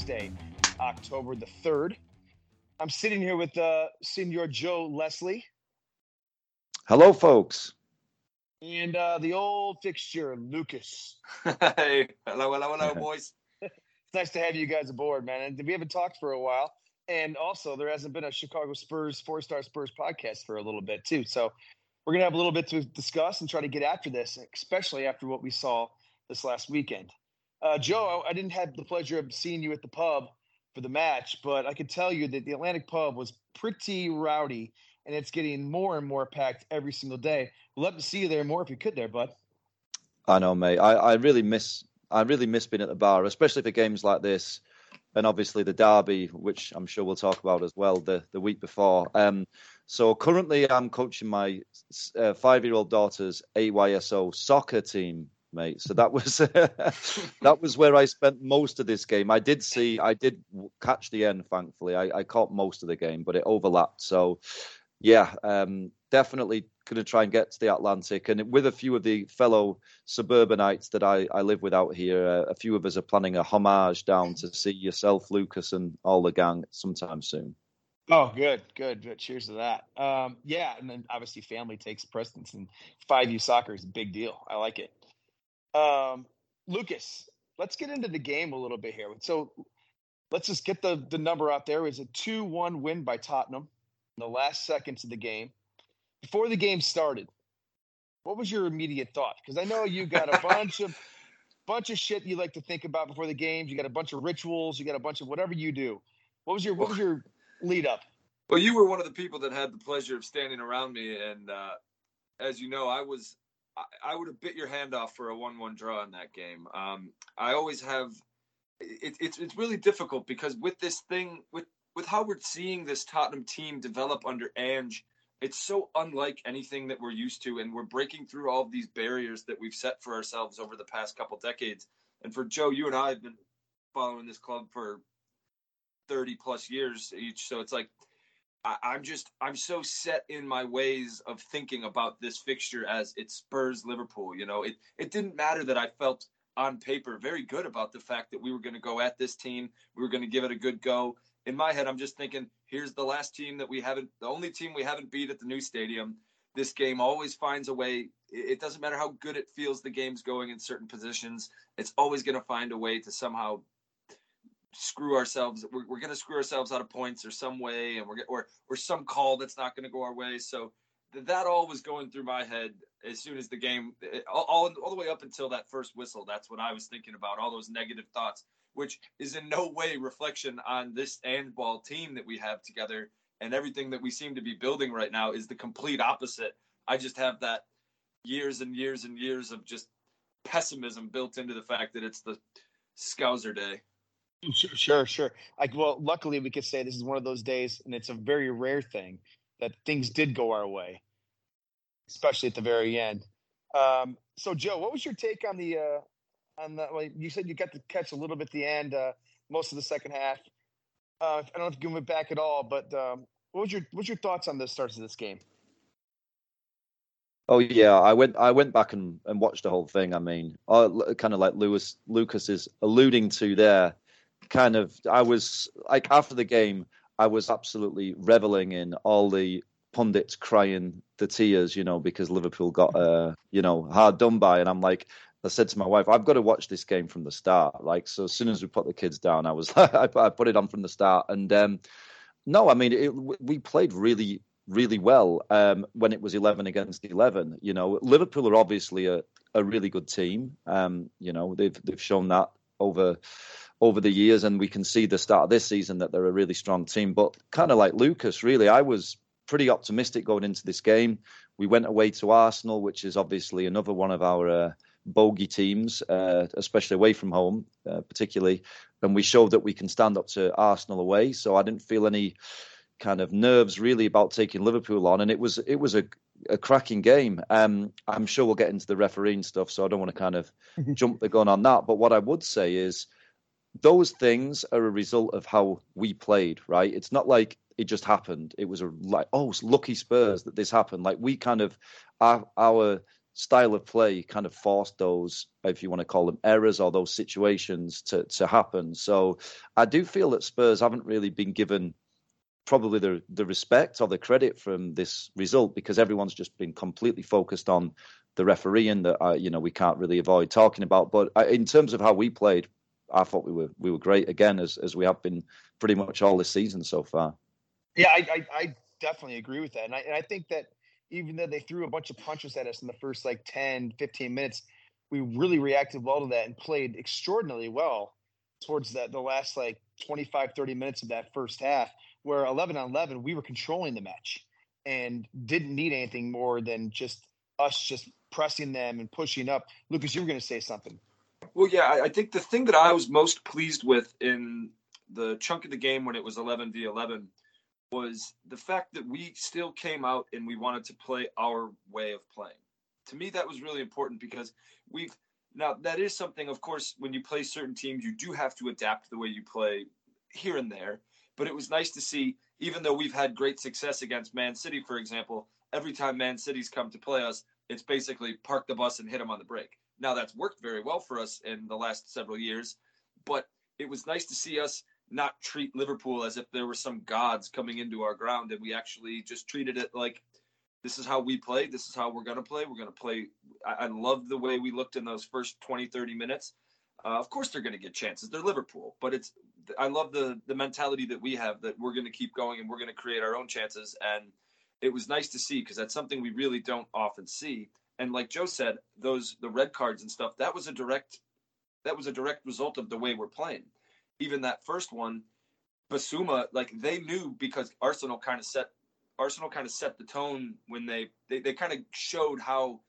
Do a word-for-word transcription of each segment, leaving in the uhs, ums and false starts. Tuesday, October the third. I'm sitting here with uh, Senor Joe Leslie. Hello, folks. And uh, the old fixture, Lucas. Hey, hello, hello, hello, boys. It's nice to have you guys aboard, man. And we haven't talked for a while. And also, there hasn't been a Chicago Spurs, four-star Spurs podcast for a little bit, too. So we're going to have a little bit to discuss and try to get after this, especially after what we saw this last weekend. Uh, Joe, I didn't have the pleasure of seeing you at the pub for the match, but I could tell you that the Atlantic pub was pretty rowdy, and it's getting more and more packed every single day. We'd love to see you there more if you could there, bud. I know, mate. I, I really miss I really miss being at the bar, especially for games like this, and obviously the derby, which I'm sure we'll talk about as well the, the week before. Um, so currently I'm coaching my uh, five-year-old daughter's A Y S O soccer team, mate. So that was that was where I spent most of this game. I did see, I did catch the end, thankfully. I, I caught most of the game, but it overlapped. So, yeah, um, definitely going to try and get to the Atlantic. And with a few of the fellow suburbanites that I, I live with out here, uh, a few of us are planning a homage down to see yourself, Lucas, and all the gang sometime soon. Oh, good, good. good. Cheers to that. Um, yeah, and then obviously family takes precedence, and five U soccer is a big deal. I like it. Um, Lucas, let's get into the game a little bit here. So let's just get the, the number out there. It was a two one win by Tottenham in the last seconds of the game. Before the game started, what was your immediate thought? Because I know you got a bunch of bunch of shit you like to think about before the games. You got a bunch of rituals. You got a bunch of whatever you do. What was your what was your lead up? Well, you were one of the people that had the pleasure of standing around me, and uh, as you know, I was. I would have bit your hand off for a one one draw in that game. Um, I always have it, – it's it's really difficult because with this thing – with with how we're seeing this Tottenham team develop under Ange, it's so unlike anything that we're used to, and we're breaking through all of these barriers that we've set for ourselves over the past couple decades. And for Joe, you and I have been following this club for thirty-plus years each, so it's like – I'm just, I'm so set in my ways of thinking about this fixture as it Spurs Liverpool, you know, it, it didn't matter that I felt on paper very good about the fact that we were going to go at this team. We were going to give it a good go. In my head, I'm just thinking, here's the last team that we haven't, the only team we haven't beat at the new stadium. This game always finds a way. It doesn't matter how good it feels the game's going in certain positions. It's always going to find a way to somehow screw ourselves we're, we're going to screw ourselves out of points or some way, and we're or or some call that's not going to go our way. So th- that all was going through my head as soon as the game it, all all the way up until that first whistle. That's what I was thinking about, all those negative thoughts, which is in no way reflection on this handball team that we have together, and everything that we seem to be building right now is the complete opposite. I just have that years and years and years of just pessimism built into the fact that it's the Scouser day. Sure, sure, sure. Like, well, luckily we could say this is one of those days, and it's a very rare thing that things did go our way, especially at the very end. Um, so, Joe, what was your take on the uh, on the? Well, you said you got to catch a little bit at the end, uh, most of the second half. Uh, I don't have to give it back at all, but um, what was your what's your thoughts on the starts of this game? Oh yeah, I went. I went back and, and watched the whole thing. I mean, uh, kind of like Lewis Lucas is alluding to there. Kind of, I was like after the game, I was absolutely reveling in all the pundits crying the tears, you know, because Liverpool got, uh, you know, hard done by. And I'm like, I said to my wife, I've got to watch this game from the start. Like, so as soon as we put the kids down, I was like, I put it on from the start. And um, no, I mean, it, we played really, really well um, when it was eleven against eleven. You know, Liverpool are obviously a, a really good team. Um, you know, they've they've shown that over. over the years, and we can see the start of this season that they're a really strong team. But kind of like Lucas, really, I was pretty optimistic going into this game. We went away to Arsenal, which is obviously another one of our uh, bogey teams, uh, especially away from home, uh, particularly. And we showed that we can stand up to Arsenal away. So I didn't feel any kind of nerves really about taking Liverpool on. And it was it was a, a cracking game. Um, I'm sure we'll get into the refereeing stuff, so I don't want to kind of jump the gun on that. But what I would say is, those things are a result of how we played, right? It's not like it just happened. It was a like, oh, it's lucky Spurs that this happened. Like we kind of, our, our style of play kind of forced those, if you want to call them errors or those situations to, to happen. So I do feel that Spurs haven't really been given probably the, the respect or the credit from this result, because everyone's just been completely focused on the refereeing that, I, you know, we can't really avoid talking about. But in terms of how we played, I thought we were we were great again, as as we have been pretty much all this season so far. Yeah, I I, I definitely agree with that. And I, and I think that even though they threw a bunch of punches at us in the first like ten, fifteen minutes, we really reacted well to that and played extraordinarily well towards that the last like twenty-five, thirty minutes of that first half, where eleven on eleven, we were controlling the match and didn't need anything more than just us just pressing them and pushing up. Lucas, you were going to say something. Well, yeah, I, I think the thing that I was most pleased with in the chunk of the game when it was eleven v eleven was the fact that we still came out and we wanted to play our way of playing. To me, that was really important, because we've – now, that is something, of course, when you play certain teams, you do have to adapt the way you play here and there. But it was nice to see, even though we've had great success against Man City, for example, every time Man City's come to play us, it's basically park the bus and hit them on the break. Now, that's worked very well for us in the last several years, but it was nice to see us not treat Liverpool as if there were some gods coming into our ground, and we actually just treated it like, this is how we play, this is how we're going to play, we're going to play. I, I loved the way we looked in those first twenty, thirty minutes. Uh, of course, they're going to get chances. They're Liverpool. But it's I love the the mentality that we have, that we're going to keep going and we're going to create our own chances. And it was nice to see, because that's something we really don't often see. And like Joe said, those the red cards and stuff, that was a direct that was a direct result of the way we're playing. Even that first one, Bissouma, like they knew, because Arsenal kind of set Arsenal kind of set the tone when they they, they kind of showed how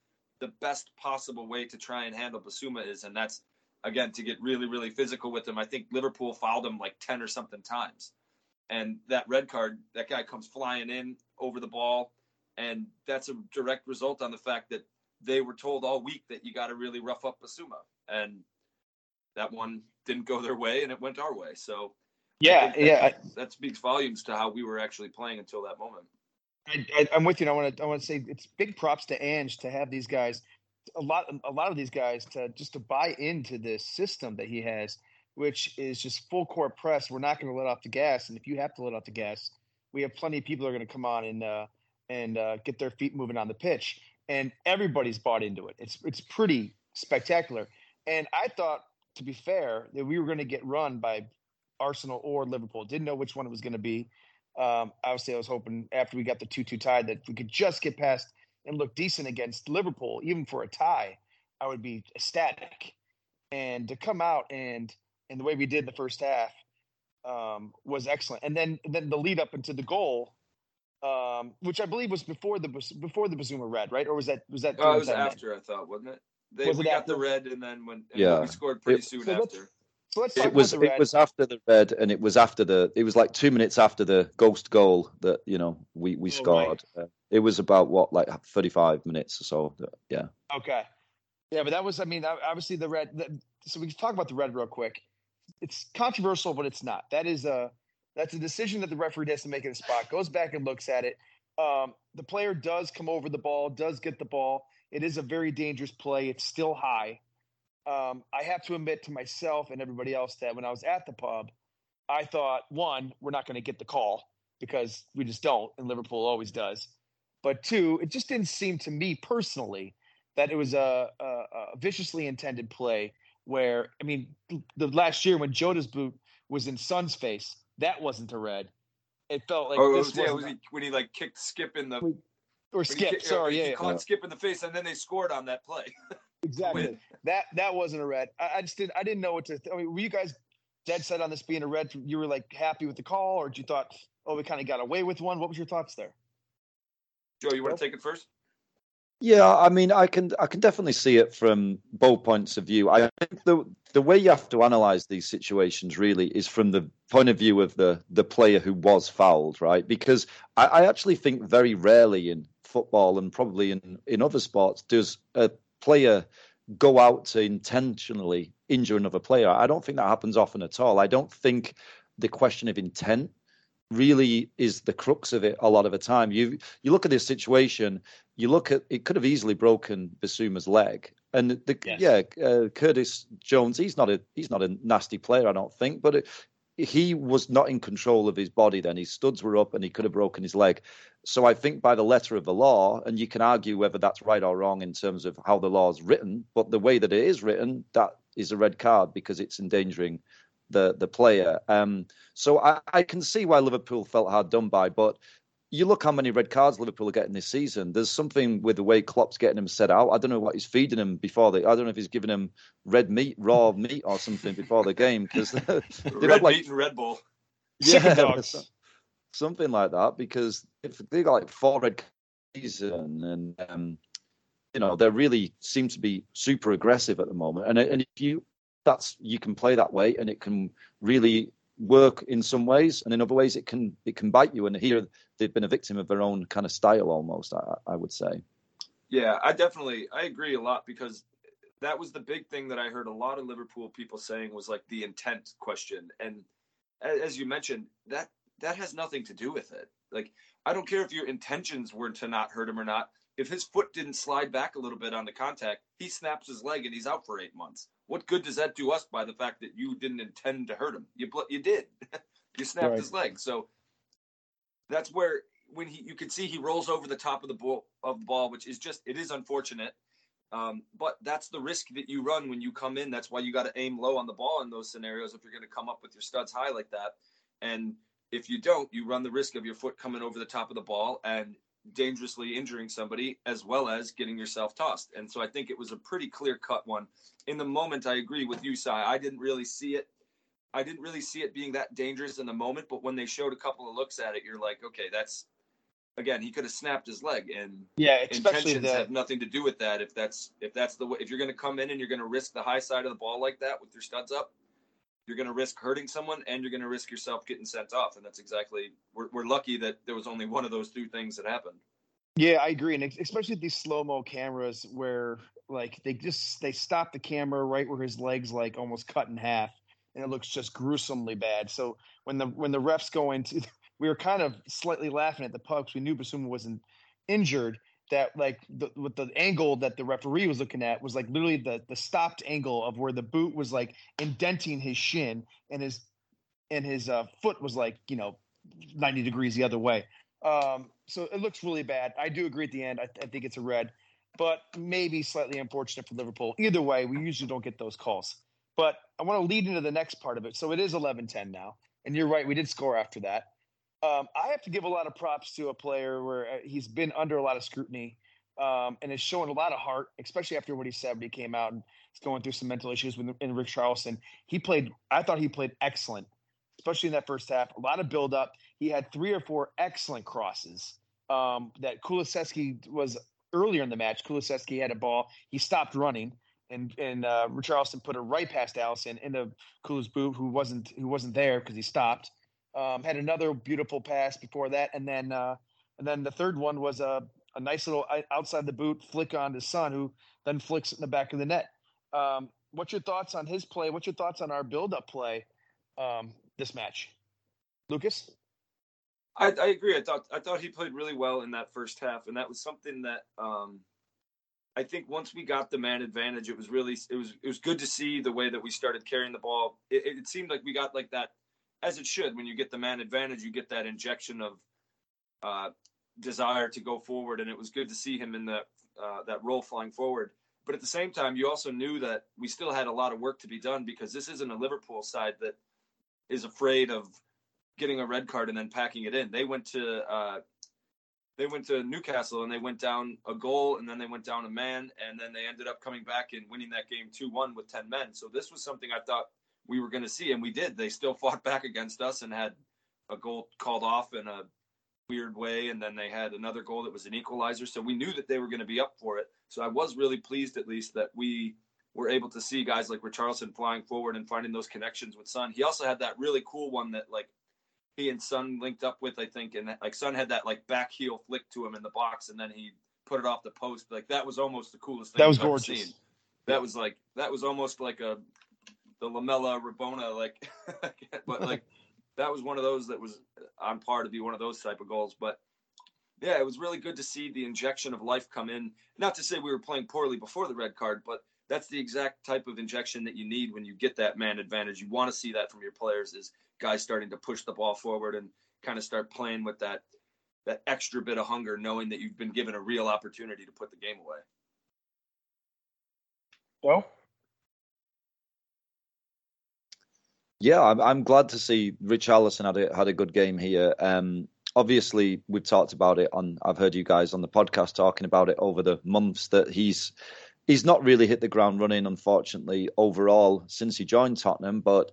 the best possible way to try and handle Bissouma is, and that's again, to get really, really physical with him. I think Liverpool fouled him like ten or something times. And that red card, that guy comes flying in over the ball. And that's a direct result on the fact that they were told all week that you got to really rough up Bissouma. And that one didn't go their way, and it went our way. So yeah, that, yeah, I, that speaks volumes to how we were actually playing until that moment. I, I, I'm with you. And I want to I want to say it's big props to Ange to have these guys – a lot a lot of these guys to just to buy into this system that he has, which is just full court press. We're not going to let off the gas. And if you have to let off the gas, we have plenty of people who are going to come on and uh, and uh, get their feet moving on the pitch. And everybody's bought into it. It's it's pretty spectacular. And I thought, to be fair, that we were going to get run by Arsenal or Liverpool. Didn't know which one it was going to be. Um, obviously, I was hoping after we got the two-two tie that we could just get past – and look decent against Liverpool, even for a tie, I would be ecstatic. And to come out and and the way we did in the first half um, was excellent. And then then the lead up into the goal, um, which I believe was before the before the Bissouma red, right? Or was that was that? Oh, it was after, then? I thought, wasn't it? They was we it got after? The red, and then when and yeah. we scored pretty it, soon so after. So let's it was it red. was after the red, and it was after the it was like two minutes after the ghost goal that you know we we oh, scored. Right. Uh, it was about what like thirty-five minutes or so. Yeah. Okay. Yeah, but that was I mean obviously the red. The, so we can talk about the red real quick. It's controversial, but it's not. That is a that's a decision that the referee has to make in a spot. Goes back and looks at it. Um, the player does come over the ball, does get the ball. It is a very dangerous play. It's still high. Um, I have to admit to myself and everybody else that when I was at the pub, I thought, one, we're not going to get the call because we just don't, and Liverpool always does. But two, it just didn't seem to me personally that it was a, a, a viciously intended play where, I mean, the last year when Jota's boot was in Son's face, that wasn't a red. It felt like oh, this was, yeah, was he, when he like kicked Skip in the – Or Skip, he, sorry. He, yeah, he yeah, caught yeah. Skip in the face, and then they scored on that play. Exactly. Win. That that wasn't a red. I, I just didn't. I didn't know what to. Th- I mean, were you guys dead set on this being a red? You were like happy with the call, or did you thought, oh, we kind of got away with one? What was your thoughts there? Joe, you want to take it first? Yeah, I mean, I can I can definitely see it from both points of view. I think the the way you have to analyze these situations really is from the point of view of the the player who was fouled, right? Because I, I actually think very rarely in football and probably in in other sports does a player go out to intentionally injure another player. I don't think that happens often at all. I don't think the question of intent really is the crux of it a lot of the time. You you look at this situation, you look at, it could have easily broken Bissouma's leg. And the, yes. yeah, uh, Curtis Jones, he's not a he's not a nasty player, I don't think, but it, he was not in control of his body then. His studs were up and he could have broken his leg. So I think by the letter of the law, and you can argue whether that's right or wrong in terms of how the law is written, but the way that it is written, that is a red card because it's endangering the the player. Um, so I, I can see why Liverpool felt hard done by, but you look how many red cards Liverpool are getting this season. There's something with the way Klopp's getting him set out. I don't know what he's feeding him before the. I don't know if he's giving him red meat, raw meat, or something before the game because red meat like, and Red Bull, yeah, dogs. Something like that. Because if they got like four red cards season, and um, you know they really seem to be super aggressive at the moment. And and if you that's you can play that way, and it can really work in some ways, and in other ways it can it can bite you. And here they've been a victim of their own kind of style almost, I, I would say. Yeah, I definitely I agree a lot, because that was the big thing that I heard a lot of Liverpool people saying was like the intent question. And as you mentioned, that that has nothing to do with it. Like, I don't care if your intentions were to not hurt him or not. If his foot didn't slide back a little bit on the contact, he snaps his leg and he's out for eight months. What good does that do us by the fact that you didn't intend to hurt him? You you did. You snapped right. his leg. So that's where when he you can see he rolls over the top of the ball, of the ball, which is just it is unfortunate. Um, but that's the risk that you run when you come in. That's why you got to aim low on the ball in those scenarios if you're going to come up with your studs high like that. And if you don't, you run the risk of your foot coming over the top of the ball and dangerously injuring somebody as well as getting yourself tossed. And so I think it was a pretty clear-cut one. In the moment, I agree with you, Sai. I didn't really see it. I didn't really see it being that dangerous in the moment, but when they showed a couple of looks at it, you're like, okay, that's again, he could have snapped his leg, and yeah, intentions the, have nothing to do with that. If that's if that's the way, if you're going to come in and you're going to risk the high side of the ball like that with your studs up, you're going to risk hurting someone and you're going to risk yourself getting sent off. And that's exactly, we're, we're lucky that there was only one of those two things that happened. Yeah, I agree. And especially these slow-mo cameras where like they just, they stop the camera right where his leg's like almost cut in half and it looks just gruesomely bad. So when the, when the refs go into, we were kind of slightly laughing at the pub because we knew Bissouma wasn't injured, that like the, with the angle that the referee was looking at was like literally the, the stopped angle of where the boot was like indenting his shin and his, and his uh, foot was like, you know, ninety degrees the other way. Um, so it looks really bad. I do agree at the end. I, I think it's a red, but maybe slightly unfortunate for Liverpool. Either way, we usually don't get those calls, but I want to lead into the next part of it. So it is eleven ten now. And you're right. We did score after that. Um, I have to give a lot of props to a player where he's been under a lot of scrutiny um, and has shown a lot of heart, especially after what he said when he came out and is going through some mental issues with in Rick Charleston. He played, I thought he played excellent, especially in that first half. A lot of buildup. He had three or four excellent crosses um, that Kulusevski was earlier in the match. Kulusevski had a ball. He stopped running and and uh, Richarlison put it right past Alisson into Kulu's boot, who wasn't who wasn't there because he stopped. Um, had another beautiful pass before that, and then uh, and then the third one was a, a nice little outside the boot flick on to Son, who then flicks it in the back of the net. Um, what's your thoughts on his play? What's your thoughts on our build-up play um, this match, Lucas? I, I agree. I thought I thought he played really well in that first half, and that was something that um, I think once we got the man advantage, it was really it was it was good to see the way that we started carrying the ball. It, it seemed like we got like that. As it should, when you get the man advantage, you get that injection of uh, desire to go forward, and it was good to see him in the, uh, that role flying forward. But at the same time, you also knew that we still had a lot of work to be done because this isn't a Liverpool side that is afraid of getting a red card and then packing it in. They went to uh, they went to Newcastle, and they went down a goal, and then they went down a man, and then they ended up coming back and winning that game two one with ten men. So this was something I thought we were going to see, and we did. They still fought back against us and had a goal called off in a weird way, and then they had another goal that was an equalizer. So we knew that they were going to be up for it. So I was really pleased, at least, that we were able to see guys like Richarlison flying forward and finding those connections with Son. He also had that really cool one that, like, he and Son linked up with, I think, and, that, like, Son had that, like, back heel flick to him in the box, and then he put it off the post. Like, that was almost the coolest thing I've ever seen. That was gorgeous. That was, like, that was almost like a – the Lamella Rabona, like, but like that was one of those that was on par to be one of those type of goals. But yeah, it was really good to see the injection of life come in. Not to say we were playing poorly before the red card, but that's the exact type of injection that you need when you get that man advantage. You want to see that from your players, is guys starting to push the ball forward and kind of start playing with that that extra bit of hunger, knowing that you've been given a real opportunity to put the game away. Well, yeah, I'm, I'm glad to see Richarlison had a, had a good game here. Um, obviously, we've talked about it on. I've heard you guys on the podcast talking about it over the months that he's he's not really hit the ground running, unfortunately, overall since he joined Tottenham. But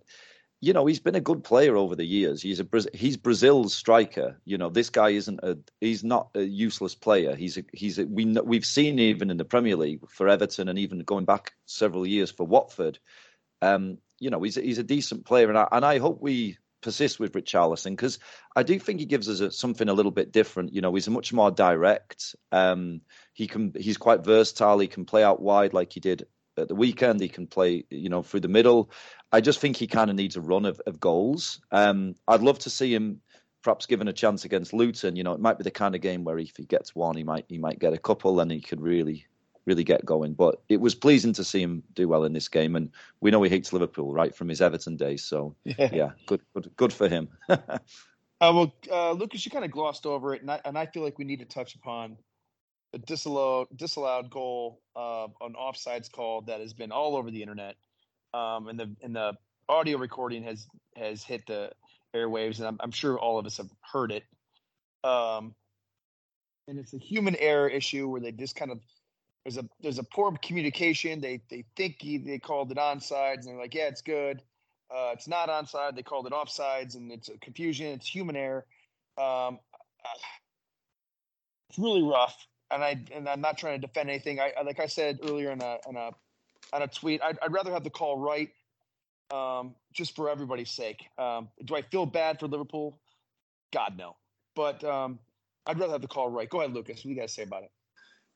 you know, he's been a good player over the years. He's a he's Brazil's striker. You know, this guy isn't a he's not a useless player. He's a, he's a, we we've seen even in the Premier League for Everton and even going back several years for Watford. Um, you know, he's he's a decent player, and I and I hope we persist with Richarlison, because I do think he gives us a, something a little bit different. You know, he's much more direct. Um, he can he's quite versatile. He can play out wide like he did at the weekend. He can play, you know, through the middle. I just think he kind of needs a run of, of goals. Um, I'd love to see him perhaps given a chance against Luton. You know, it might be the kind of game where if he gets one, he might he might get a couple and he could really, really get going. But it was pleasing to see him do well in this game. And we know he hates Liverpool, right, from his Everton days. So, yeah, yeah good, good good for him. uh, well, uh, Lucas, you kind of glossed over it. And I, and I feel like we need to touch upon a disallowed, disallowed goal, uh, an offsides call that has been all over the internet. Um, and the and the audio recording has has hit the airwaves, and I'm, I'm sure all of us have heard it. Um, and it's a human error issue where they just kind of there's a there's a poor communication. They they think he, they called it onsides, and they're like, yeah, it's good. Uh, it's not onside. They called it offsides, and it's a confusion. It's human error. Um, it's really rough, and I and I'm not trying to defend anything. I like I said earlier in a in a. on a tweet, I'd, I'd rather have the call right, um, just for everybody's sake. Um, do I feel bad for Liverpool? God, no. But um, I'd rather have the call right. Go ahead, Lucas. What do you guys say about it?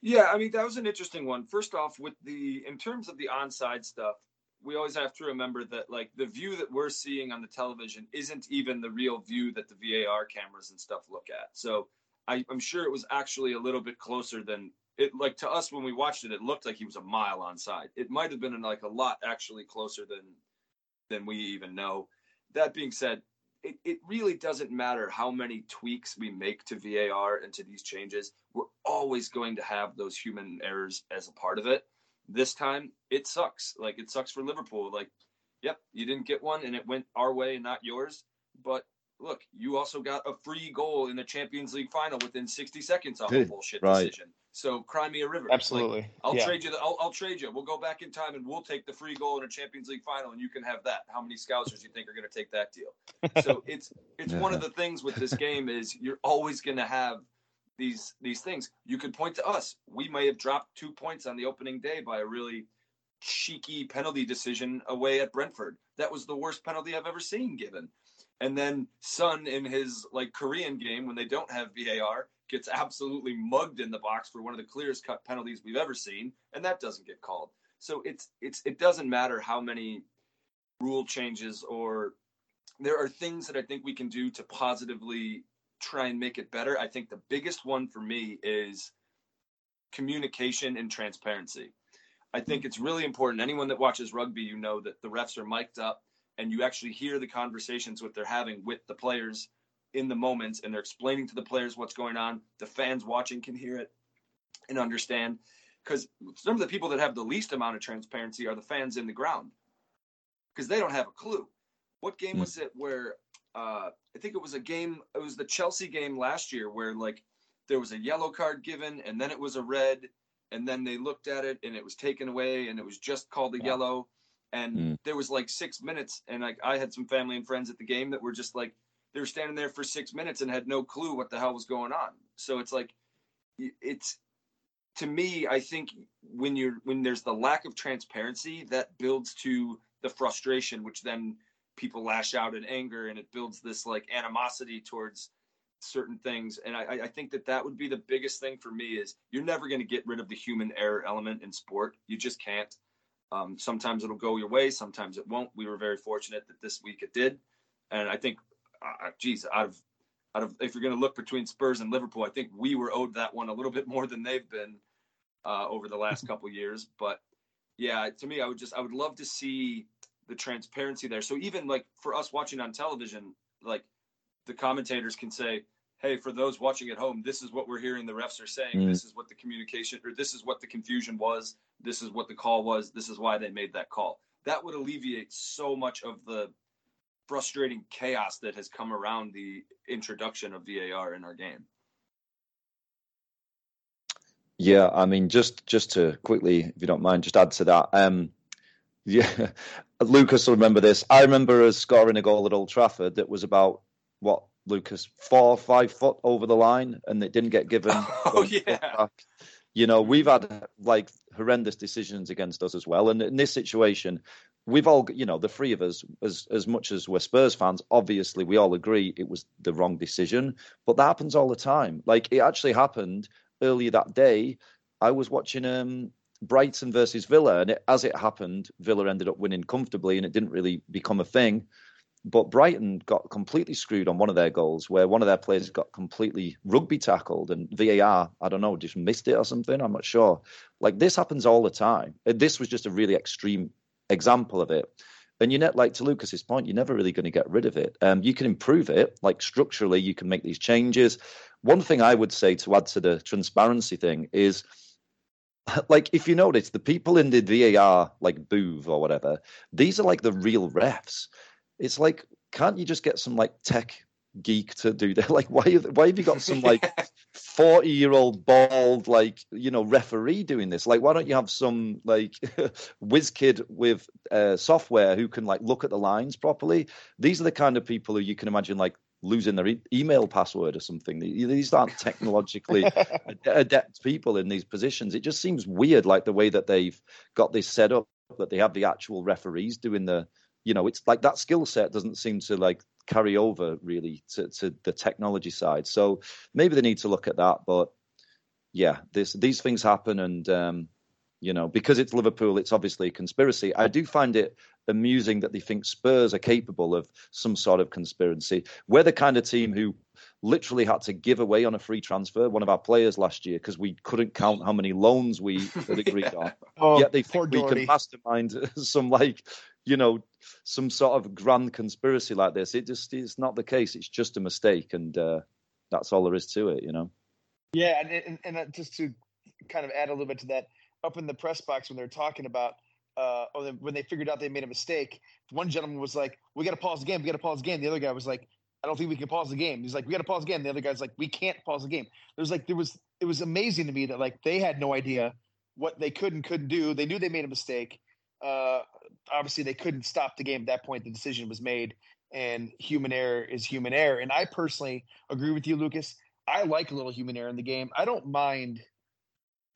Yeah, I mean, that was an interesting one. First off, with the in terms of the onside stuff, we always have to remember that, like, the view that we're seeing on the television isn't even the real view that the V A R cameras and stuff look at. So I, I'm sure it was actually a little bit closer than it, like, to us when we watched it, it looked like he was a mile onside. It might have been like a lot actually closer than than we even know. That being said, it, it really doesn't matter how many tweaks we make to V A R and to these changes. We're always going to have those human errors as a part of it. This time, it sucks. Like, it sucks for Liverpool. Like, yep, you didn't get one, and it went our way and not yours. But look, you also got a free goal in the Champions League final within sixty seconds off a bullshit right. decision. So cry me a river. Absolutely. Like, I'll yeah. trade you. The, I'll, I'll trade you. We'll go back in time and we'll take the free goal in a Champions League final, and you can have that. How many Scousers you think are going to take that deal? So it's it's yeah. one of the things with this game is you're always going to have these these things. You could point to us. We may have dropped two points on the opening day by a really cheeky penalty decision away at Brentford. That was the worst penalty I've ever seen given. And then Son in his like Korean game when they don't have V A R gets absolutely mugged in the box for one of the clearest cut penalties we've ever seen, and that doesn't get called. So it's it's it doesn't matter how many rule changes, or there are things that I think we can do to positively try and make it better. I think the biggest one for me is communication and transparency. I think it's really important. Anyone that watches rugby, you know that the refs are mic'd up, and you actually hear the conversations what they're having with the players in the moments, and they're explaining to the players what's going on. The fans watching can hear it and understand, because some of the people that have the least amount of transparency are the fans in the ground, because they don't have a clue. What game was it where uh, I think it was a game, it was the Chelsea game last year where like there was a yellow card given and then it was a red and then they looked at it and it was taken away and it was just called a yeah. yellow. And mm. there was like six minutes, and like I had some family and friends at the game that were just like, they were standing there for six minutes and had no clue what the hell was going on. So it's like, it's to me, I think when you're when there's the lack of transparency, that builds to the frustration, which then people lash out in anger, and it builds this like animosity towards certain things. And I, I think that that would be the biggest thing for me is you're never going to get rid of the human error element in sport. You just can't. Um, sometimes it'll go your way. Sometimes it won't. We were very fortunate that this week it did. And I think, uh, geez, out of out of, if you're going to look between Spurs and Liverpool, I think we were owed that one a little bit more than they've been uh, over the last couple of years. But yeah, to me, I would just, I would love to see the transparency there. So even like for us watching on television, like the commentators can say, hey, for those watching at home, this is what we're hearing the refs are saying. Mm. This is what the communication, or this is what the confusion was. This is what the call was. This is why they made that call. That would alleviate so much of the frustrating chaos that has come around the introduction of V A R in our game. Yeah, I mean, just just to quickly, if you don't mind, just add to that. Um, yeah, Lucas will remember this. I remember us scoring a goal at Old Trafford that was about, what, Lucas, four or five foot over the line, and it didn't get given. Oh, yeah. You know, we've had, like, horrendous decisions against us as well. And in this situation, we've all, you know, the three of us, as as much as we're Spurs fans, obviously we all agree it was the wrong decision. But that happens all the time. Like, it actually happened earlier that day. I was watching um, Brighton versus Villa, and it, as it happened, Villa ended up winning comfortably, and it didn't really become a thing. But Brighton got completely screwed on one of their goals where one of their players got completely rugby tackled, and V A R, I don't know, just missed it or something. I'm not sure. Like, this happens all the time. This was just a really extreme example of it. And you're not, like, to Lucas's point, you're never really going to get rid of it. Um, you can improve it. Like, structurally, you can make these changes. One thing I would say to add to the transparency thing is, like, if you notice, the people in the V A R, like, booth or whatever, these are, like, the real refs. It's like, can't you just get some, like, tech geek to do that? Like, why why have you got some, like, forty-year-old bald, like, you know, referee doing this? Like, why don't you have some, like, whiz kid with uh, software who can, like, look at the lines properly? These are the kind of people who you can imagine, like, losing their e- email password or something. These aren't technologically adept people in these positions. It just seems weird, like, the way that they've got this set up, that they have the actual referees doing the, you know, it's like that skill set doesn't seem to, like, carry over really to, to the technology side. So maybe they need to look at that. But yeah, this, these things happen. And, um, you know, because it's Liverpool, it's obviously a conspiracy. I do find it amusing that they think Spurs are capable of some sort of conspiracy. We're the kind of team who literally had to give away on a free transfer one of our players last year because we couldn't count how many loans we had agreed yeah. on. Oh, yet they think we can mastermind some, like, you know, some sort of grand conspiracy like this. It just, it's not the case. It's just a mistake. And uh, that's all there is to it, you know? Yeah. And, and, and just to kind of add a little bit to that, up in the press box when they're talking about, uh, or when they figured out they made a mistake, one gentleman was like, we got to pause the game. We got to pause the game. The other guy was like, I don't think we can pause the game. He's like, we got to pause the game. The other guy's like, we can't pause the game. There's like, there was, it was amazing to me that, like, they had no idea what they could and couldn't do. They knew they made a mistake. Uh, obviously they couldn't stop the game at that point. The decision was made, and human error is human error. And I personally agree with you, Lucas. I like a little human error in the game. I don't mind,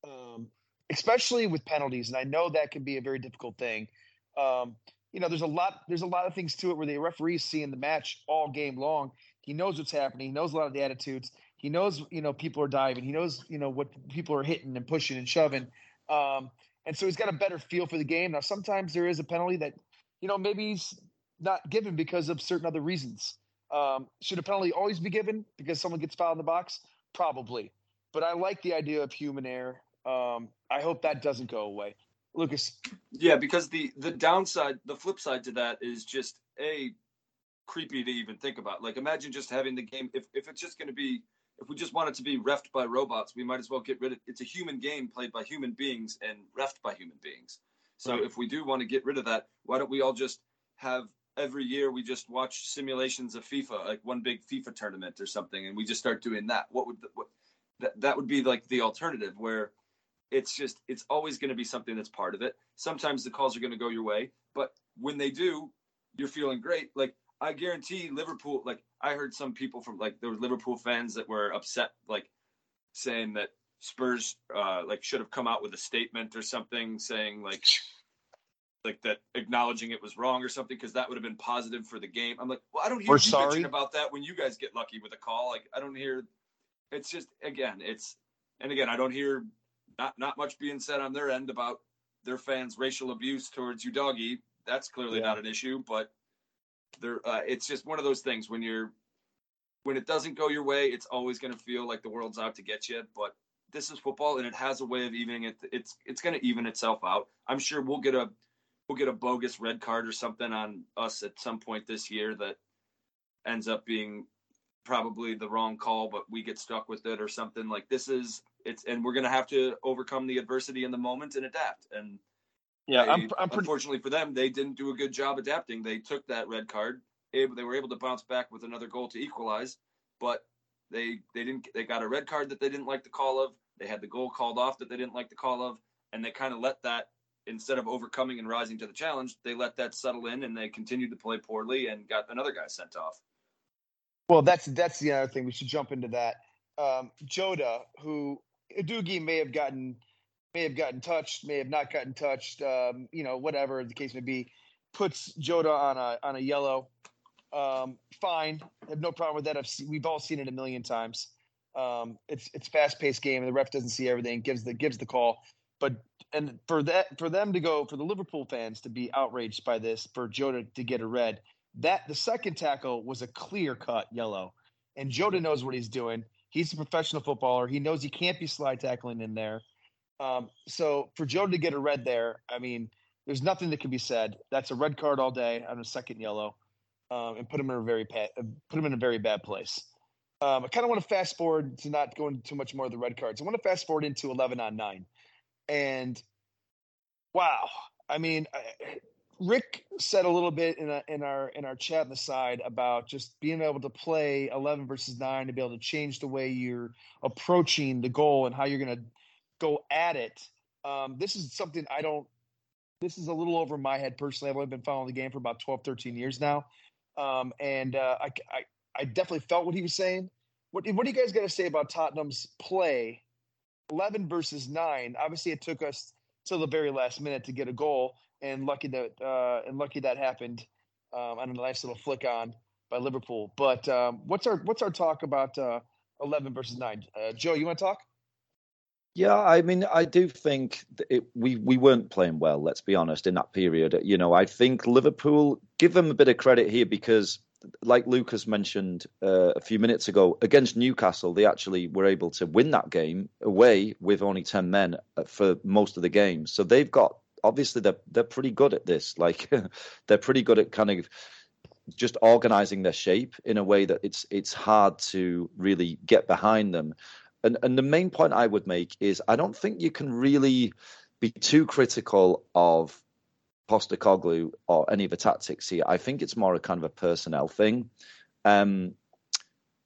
um, especially with penalties. And I know that can be a very difficult thing. Um, you know, there's a lot, there's a lot of things to it where the referee's seeing the match all game long. He knows what's happening. He knows a lot of the attitudes. He knows, you know, people are diving. He knows, you know, what people are hitting and pushing and shoving. Um, And so he's got a better feel for the game. Now, sometimes there is a penalty that, you know, maybe he's not given because of certain other reasons. Um, should a penalty always be given because someone gets fouled in the box? Probably. But I like the idea of human error. Um, I hope that doesn't go away. Lucas. Yeah, because the, the downside, the flip side to that is just, A, creepy to even think about. Like, imagine just having the game, if, if it's just going to be, if we just want it to be refed by robots, we might as well get rid of it. It's a human game played by human beings and refed by human beings. So right. If we do want to get rid of that, why don't we all just have every year we just watch simulations of FIFA, like one big FIFA tournament or something, and we just start doing that? What would the, what, that that would be like the alternative, where it's just, it's always going to be something that's part of it. Sometimes the calls are going to go your way, but when they do, you're feeling great. Like, I guarantee Liverpool, like, I heard some people from, like, there were Liverpool fans that were upset, like, saying that Spurs, uh, like, should have come out with a statement or something saying, like, like that acknowledging it was wrong or something, because that would have been positive for the game. I'm like, well, I don't hear we're you sorry. Mention about that when you guys get lucky with a call. Like, I don't hear, it's just, again, it's, and again, I don't hear not, not much being said on their end about their fans' racial abuse towards Udogie. That's clearly yeah. not an issue, but. There, uh, it's just one of those things when you're when it doesn't go your way, it's always going to feel like the world's out to get you. But this is football, and it has a way of evening it. It's it's going to even itself out. I'm sure we'll get a we'll get a bogus red card or something on us at some point this year that ends up being probably the wrong call, but we get stuck with it or something like this is it's, and we're going to have to overcome the adversity in the moment and adapt. And yeah, they, I'm, I'm unfortunately pretty... for them, they didn't do a good job adapting. They took that red card. They were able to bounce back with another goal to equalize, but they, they didn't, they got a red card that they didn't like the call of. They had the goal called off that they didn't like the call of, and they kind of let that, instead of overcoming and rising to the challenge, they let that settle in, and they continued to play poorly and got another guy sent off. Well, that's that's the other thing. We should jump into that. Um, Jota, who Udogie may have gotten, may have gotten touched, may have not gotten touched. Um, you know, whatever the case may be, puts Jota on a on a yellow. Um, fine, I have no problem with that. I've seen, we've all seen it a million times. Um, it's it's fast paced game, and the ref doesn't see everything. gives the gives the call, but and for that for them to go for the Liverpool fans to be outraged by this, for Jota to get a red. That the second tackle was a clear-cut yellow, and Jota knows what he's doing. He's a professional footballer. He knows he can't be slide tackling in there. Um, so for Jota to get a red there, I mean, there's nothing that can be said. That's a red card all day on a second yellow, um, and put him in a very pa- put him in a very bad place. Um, I kind of want to fast forward to not going too much more of the red cards. I want to fast forward into eleven on nine, and wow, I mean. I, Rick said a little bit in, a, in our in our chat on the side about just being able to play eleven versus nine to be able to change the way you're approaching the goal and how you're going to go at it. Um, this is something I don't – this is a little over my head personally. I've only been following the game for about twelve, thirteen years now. Um, and uh, I, I, I definitely felt what he was saying. What, what do you guys got to say about Tottenham's play eleven versus nine? Obviously, it took us till the very last minute to get a goal. And lucky that uh, and lucky that happened um, on a nice little flick on by Liverpool. But um, what's our what's our talk about uh, eleven versus nine? Uh, Joe, you want to talk? Yeah, I mean, I do think that it, we we weren't playing well. Let's be honest. In that period, you know, I think Liverpool, give them a bit of credit here because, like Lucas mentioned uh, a few minutes ago, against Newcastle, they actually were able to win that game away with only ten men for most of the game. So they've got. Obviously, they're, they're pretty good at this. Like, they're pretty good at kind of just organising their shape in a way that it's it's hard to really get behind them. And, and the main point I would make is I don't think you can really be too critical of Postecoglou or any of the tactics here. I think it's more a kind of a personnel thing. Um,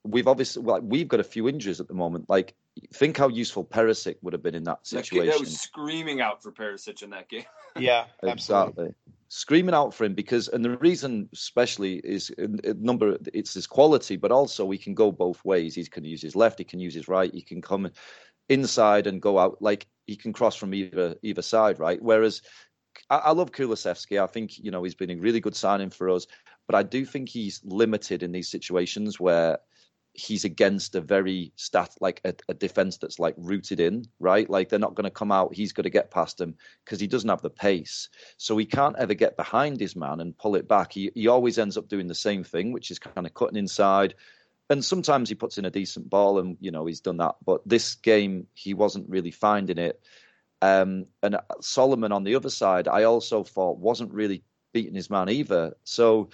we've obviously like, we've got a few injuries at the moment. Like, think how useful Perisic would have been in that situation. That kid, that was screaming out for Perisic in that game. Yeah, absolutely. Exactly. Screaming out for him because, and the reason especially is number, it's his quality, but also he can go both ways. He can use his left, he can use his right, he can come inside and go out. Like he can cross from either either side, right? Whereas I, I love Kulusevski. I think you know he's been a really good signing for us, but I do think he's limited in these situations where. He's against a very stat, like a, a defense that's like rooted in, right? Like they're not going to come out. He's got to get past them because he doesn't have the pace. So he can't ever get behind his man and pull it back. He he always ends up doing the same thing, which is kind of cutting inside. And sometimes he puts in a decent ball and, you know, he's done that. But this game, he wasn't really finding it. Um, and Solomon on the other side, I also thought wasn't really beating his man either. So,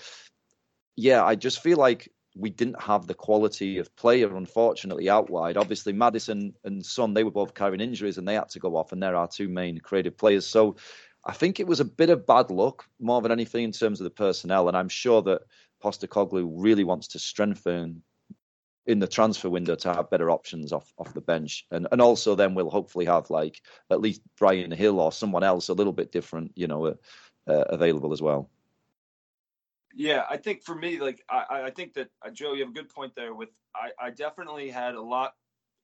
yeah, I just feel like, we didn't have the quality of player, unfortunately, out wide. Obviously, Madison and Son, they were both carrying injuries and they had to go off, and they're our two main creative players. So I think it was a bit of bad luck, more than anything, in terms of the personnel. And I'm sure that Postecoglou really wants to strengthen in the transfer window to have better options off, off the bench. And and also then we'll hopefully have, like, at least Brian Hill or someone else a little bit different, you know, uh, uh, available as well. Yeah, I think for me, like, I, I think that, uh, Joe, you have a good point there with, I, I definitely had a lot,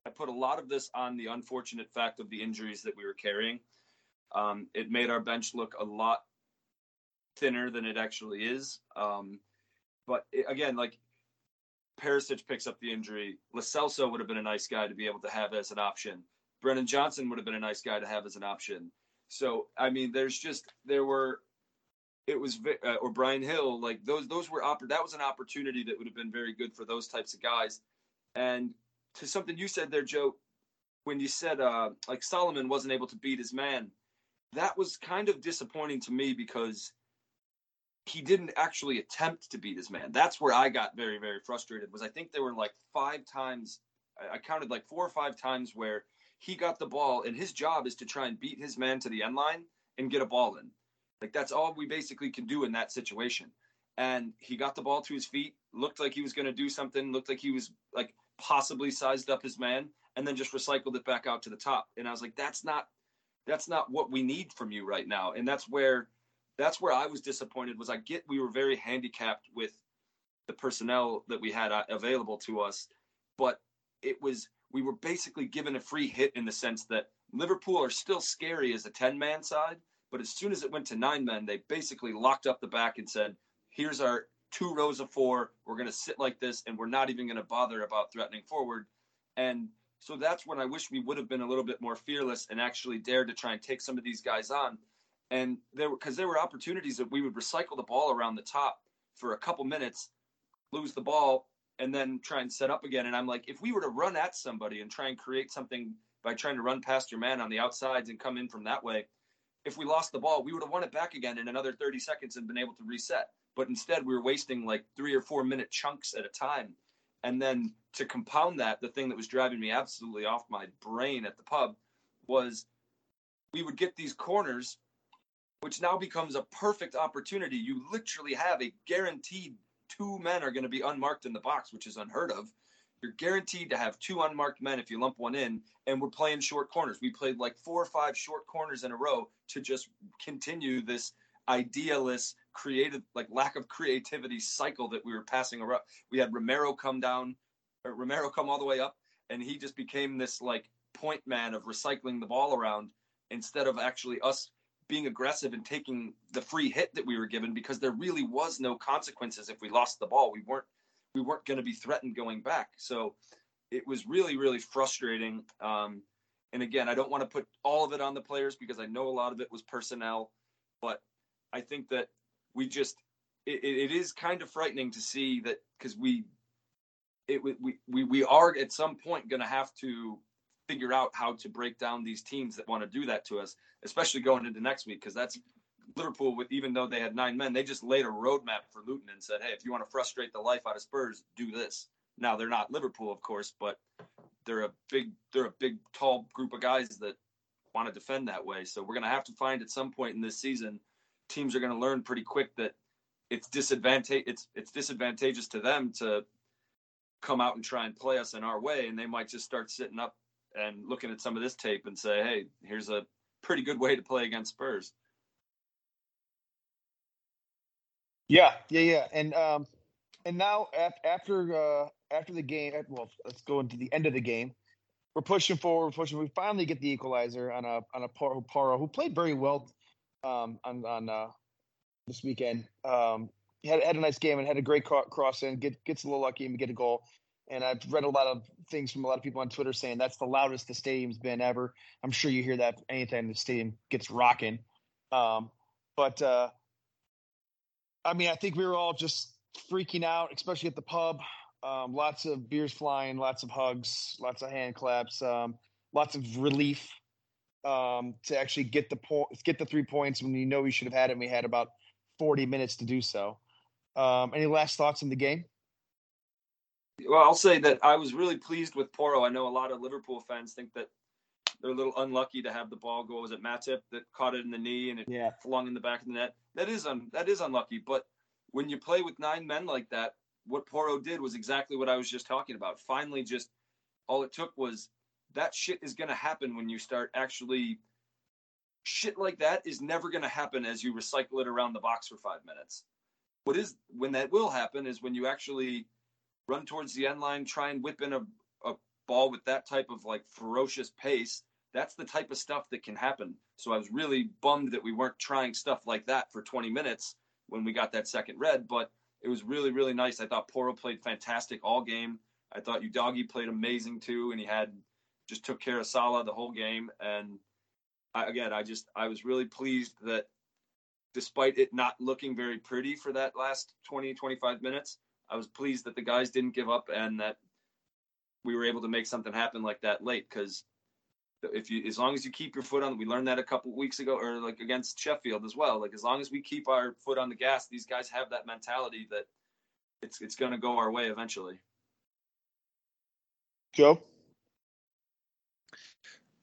I put a lot of this on the unfortunate fact of the injuries that we were carrying. Um, it made our bench look a lot thinner than it actually is. Um, but it, again, like, Perisic picks up the injury. LaCelso would have been a nice guy to be able to have as an option. Brennan Johnson would have been a nice guy to have as an option. So, I mean, there's just, there were, it was uh, or Brian Hill, like those those were oppor- that was an opportunity that would have been very good for those types of guys. And to something you said there, Joe, when you said uh, like Solomon wasn't able to beat his man, that was kind of disappointing to me because he didn't actually attempt to beat his man. That's where I got very, very frustrated. Was I think there were like five times, I counted like four or five times where he got the ball and his job is to try and beat his man to the end line and get a ball in. Like that's all we basically can do in that situation. And he got the ball to his feet, looked like he was going to do something, looked like he was like possibly sized up his man, and then just recycled it back out to the top. And I was like, that's not, that's not what we need from you right now. And that's where, that's where I was disappointed was I get, we were very handicapped with the personnel that we had available to us, but it was, we were basically given a free hit in the sense that Liverpool are still scary as a ten man side, but as soon as it went to nine men, they basically locked up the back and said, here's our two rows of four. We're going to sit like this, and we're not even going to bother about threatening forward. And so that's when I wish we would have been a little bit more fearless and actually dared to try and take some of these guys on. And there were, because there were opportunities that we would recycle the ball around the top for a couple minutes, lose the ball, and then try and set up again. And I'm like, if we were to run at somebody and try and create something by trying to run past your man on the outsides and come in from that way, if we lost the ball, we would have won it back again in another thirty seconds and been able to reset. But instead, we were wasting like three or four minute chunks at a time. And then to compound that, the thing that was driving me absolutely off my brain at the pub was we would get these corners, which now becomes a perfect opportunity. You literally have a guaranteed two men are going to be unmarked in the box, which is unheard of. You're guaranteed to have two unmarked men if you lump one in, and we're playing short corners. We played like four or five short corners in a row to just continue this idealist, creative, like lack of creativity cycle that we were passing around. We had Romero come down, or Romero come all the way up, and he just became this like point man of recycling the ball around instead of actually us being aggressive and taking the free hit that we were given, because there really was no consequences. If we lost the ball, we weren't, we weren't going to be threatened going back. So it was really, really frustrating. Um, and again, I don't want to put all of it on the players because I know a lot of it was personnel, but I think that we just, it, it is kind of frightening to see that, because we, it, we, we, we are at some point going to have to figure out how to break down these teams that want to do that to us, especially going into next week, because that's Liverpool. With, even though they had nine men, they just laid a roadmap for Luton and said, hey, if you want to frustrate the life out of Spurs, do this. Now, they're not Liverpool, of course, but they're a big, they're a big, tall group of guys that want to defend that way. So we're going to have to find at some point in this season, teams are going to learn pretty quick that it's disadvantage, it's it's disadvantageous to them to come out and try and play us in our way, and they might just start sitting up and looking at some of this tape and say, hey, here's a pretty good way to play against Spurs. Yeah, yeah, yeah. And um, and now after after, uh, after the game, well, let's go into the end of the game. We're pushing forward, we're pushing. We finally get the equalizer on a on a Porro, Porro who played very well um, on on uh, this weekend. Um, he had had a nice game and had a great cross in. Get, gets a little lucky and we get a goal. And I've read a lot of things from a lot of people on Twitter saying that's the loudest the stadium's been ever. I'm sure you hear that anytime the stadium gets rocking. Um, but, uh, I mean, I think we were all just freaking out, especially at the pub. Um, lots of beers flying, lots of hugs, lots of hand claps, um, lots of relief um, to actually get the po- get the three points when you know we should have had it, and we had about forty minutes to do so. Um, any last thoughts on the game? Well, I'll say that I was really pleased with Porro. I know a lot of Liverpool fans think that they're a little unlucky to have the ball go. Was it Matip that caught it in the knee and it yeah. flung in the back of the net? That is un- that is unlucky. But when you play with nine men like that, what Porro did was exactly what I was just talking about. Finally, just all it took was that shit is going to happen when you start actually – shit like that is never going to happen as you recycle it around the box for five minutes. What is – when that will happen is when you actually – run towards the end line, try and whip in a, a ball with that type of like ferocious pace. That's the type of stuff that can happen. So I was really bummed that we weren't trying stuff like that for twenty minutes when we got that second red, but it was really, really nice. I thought Porro played fantastic all game. I thought Udogie played amazing too. And he had just took care of Salah the whole game. And I, again, I just, I was really pleased that despite it not looking very pretty for that last twenty, twenty-five minutes, I was pleased that the guys didn't give up and that we were able to make something happen like that late. Because if you, as long as you keep your foot on, we learned that a couple weeks ago, or like against Sheffield as well. Like, as long as we keep our foot on the gas, these guys have that mentality that it's it's going to go our way eventually. Joe?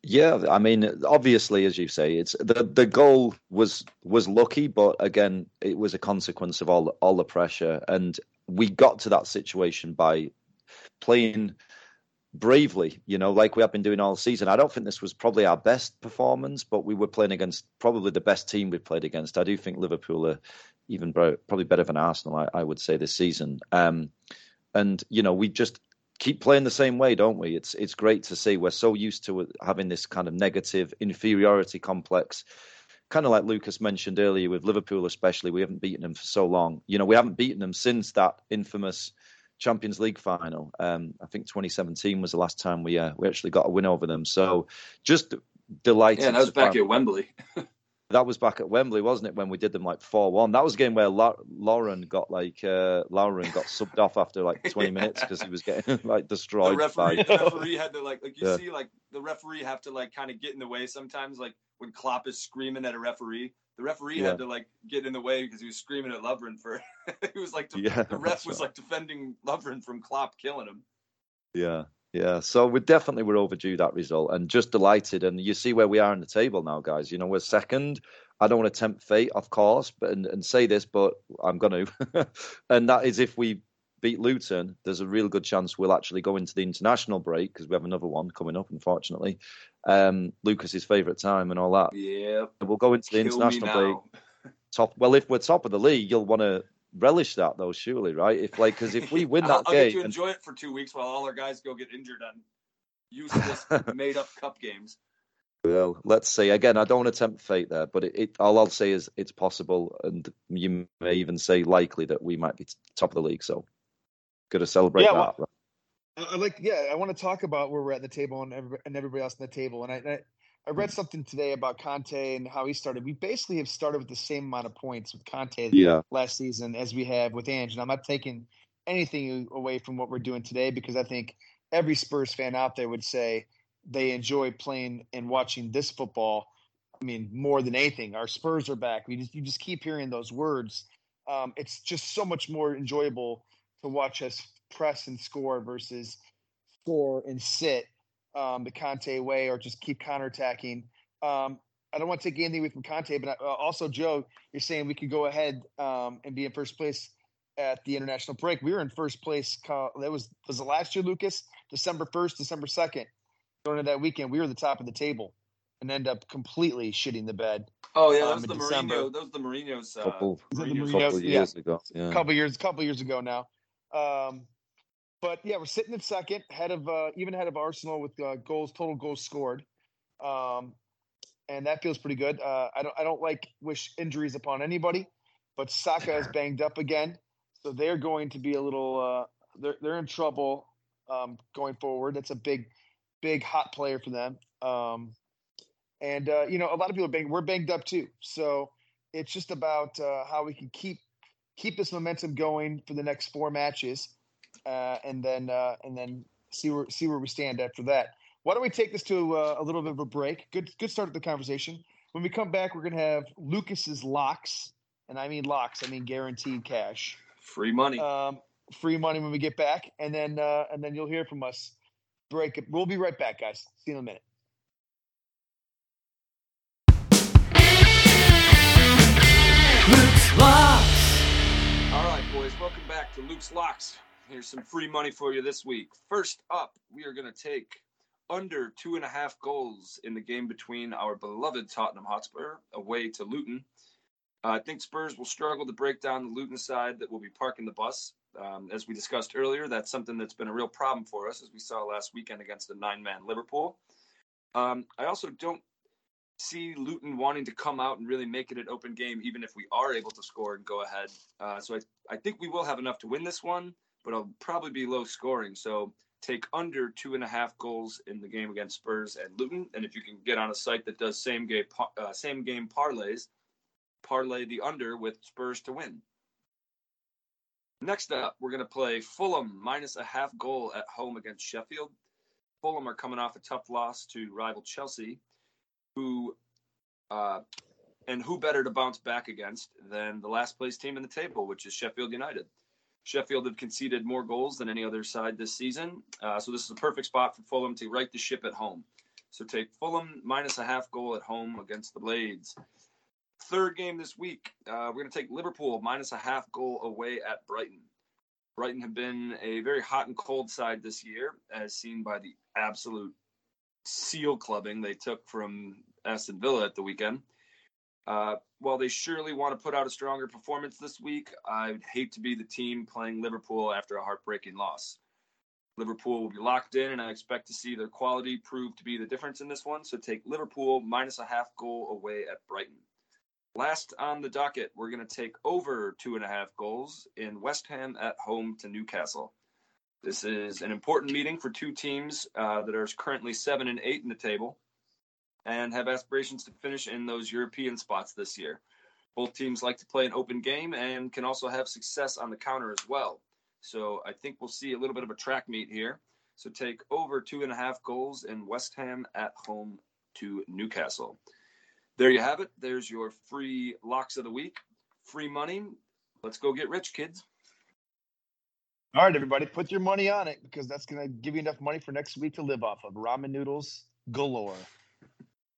Yeah, I mean, obviously, as you say, it's the the goal was was lucky, but again, it was a consequence of all all the pressure, and we got to that situation by playing bravely, you know, like we have been doing all season. I don't think this was probably our best performance, but we were playing against probably the best team we've played against. I do think Liverpool are even probably better than Arsenal, I, I would say, this season. Um, and, you know, we just keep playing the same way, don't we? It's it's great to see. We're so used to having this kind of negative inferiority complex, kind of like Lucas mentioned earlier with Liverpool especially. We haven't beaten them for so long. You know, we haven't beaten them since that infamous Champions League final. Um, I think twenty seventeen was the last time we uh, we actually got a win over them. So just delighted. Yeah, that was back at Wembley. That was back at Wembley, wasn't it? When we did them like four one. That was a game where La- Lauren got like uh, Lauren got subbed off after like twenty minutes because he was getting like destroyed. The referee, by... the referee had to like like you yeah. see like the referee have to like kind of get in the way sometimes. Like when Klopp is screaming at a referee, the referee yeah. had to like get in the way because he was screaming at Lovren for he was like de- yeah, the ref was right. like defending Lovren from Klopp killing him. Yeah. Yeah, so we definitely were overdue that result and just delighted. And you see where we are in the table now, guys. You know, we're second. I don't want to tempt fate, of course, but and, and say this, but I'm going to. And that is if we beat Luton, there's a real good chance we'll actually go into the international break because we have another one coming up, unfortunately. Um, Lucas's favourite time and all that. Yeah. We'll go into the international break. Top. Well, if we're top of the league, you'll want to relish that though, surely, right? If like, because if we win that I'll, I'll game, get to enjoy and... it for two weeks while all our guys go get injured on useless, made-up cup games. Well, let's see. Again, I don't want to tempt fate there, but it, it, all I'll say is it's possible, and you may even say likely that we might be top of the league. So, got to celebrate yeah, that. Well, right? I like, yeah, I want to talk about where we're at the table and everybody, and everybody else in the table. And I, I, I read something today about Conte and how he started. We basically have started with the same amount of points with Conte yeah. last season as we have with Ange. And I'm not taking anything away from what we're doing today because I think every Spurs fan out there would say they enjoy playing and watching this football. I mean, more than anything, our Spurs are back. We just, you just keep hearing those words. Um, it's just so much more enjoyable to watch us press and score versus score and sit. Um, the Conte way, or just keep counterattacking. Um, I don't want to take anything away from Conte, but I, uh, also, Joe, you're saying we could go ahead um, and be in first place at the international break. We were in first place. Call, that was was it last year, Lucas? December first, December second. During that weekend, we were the top of the table and end up completely shitting the bed. Oh yeah, that was um, the Mourinho. That was the Mourinho's. Uh, couple, Mourinho's, couple yeah. years ago. Yeah. Couple years, couple years ago now. Um, But yeah, we're sitting in second, head of uh, even ahead of Arsenal with uh, goals, total goals scored, um, and that feels pretty good. Uh, I don't, I don't like wish injuries upon anybody, but Saka is banged up again, so they're going to be a little, uh, they're they're in trouble um, going forward. That's a big, big hot player for them, um, and uh, you know, a lot of people are banged. We're banged up too, so it's just about uh, how we can keep keep this momentum going for the next four matches. Uh, and then uh, and then see where see where we stand after that. Why don't we take this to uh, a little bit of a break? Good good start to the conversation. When we come back, we're going to have Lucas's locks, and I mean locks, I mean guaranteed cash, free money, um, free money when we get back, and then uh, and then you'll hear from us. Break. We'll be right back, guys. See you in a minute. Luke's locks. All right, boys. Welcome back to Luke's locks. Here's some free money for you this week. First up, we are going to take under two and a half goals in the game between our beloved Tottenham Hotspur away to Luton. Uh, I think Spurs will struggle to break down the Luton side that will be parking the bus. Um, as we discussed earlier, that's something that's been a real problem for us, as we saw last weekend against the nine-man Liverpool. Um, I also don't see Luton wanting to come out and really make it an open game, even if we are able to score and go ahead. Uh, so I, I think we will have enough to win this one, but it'll probably be low scoring. So take under two and a half goals in the game against Spurs and Luton. And if you can get on a site that does same game, uh, same game parlays, parlay the under with Spurs to win. Next up, we're going to play Fulham minus a half goal at home against Sheffield. Fulham are coming off a tough loss to rival Chelsea, who uh, and who better to bounce back against than the last place team in the table, which is Sheffield United. Sheffield have conceded more goals than any other side this season, uh, so this is a perfect spot for Fulham to right the ship at home. So take Fulham minus a half goal at home against the Blades. Third game this week, uh, we're going to take Liverpool minus a half goal away at Brighton. Brighton have been a very hot and cold side this year, as seen by the absolute seal clubbing they took from Aston Villa at the weekend. Uh, while they surely want to put out a stronger performance this week, I would hate to be the team playing Liverpool after a heartbreaking loss. Liverpool will be locked in, and I expect to see their quality prove to be the difference in this one, so take Liverpool minus a half goal away at Brighton. Last on the docket, we're going to take over two and a half goals in West Ham at home to Newcastle. This is an important meeting for two teams uh, that are currently seven and eight in the table and have aspirations to finish in those European spots this year. Both teams like to play an open game and can also have success on the counter as well. So I think we'll see a little bit of a track meet here. So take over two and a half goals in West Ham at home to Newcastle. There you have it. There's your free locks of the week. Free money. Let's go get rich, kids. All right, everybody. Put your money on it because that's going to give you enough money for next week to live off of. Ramen noodles galore.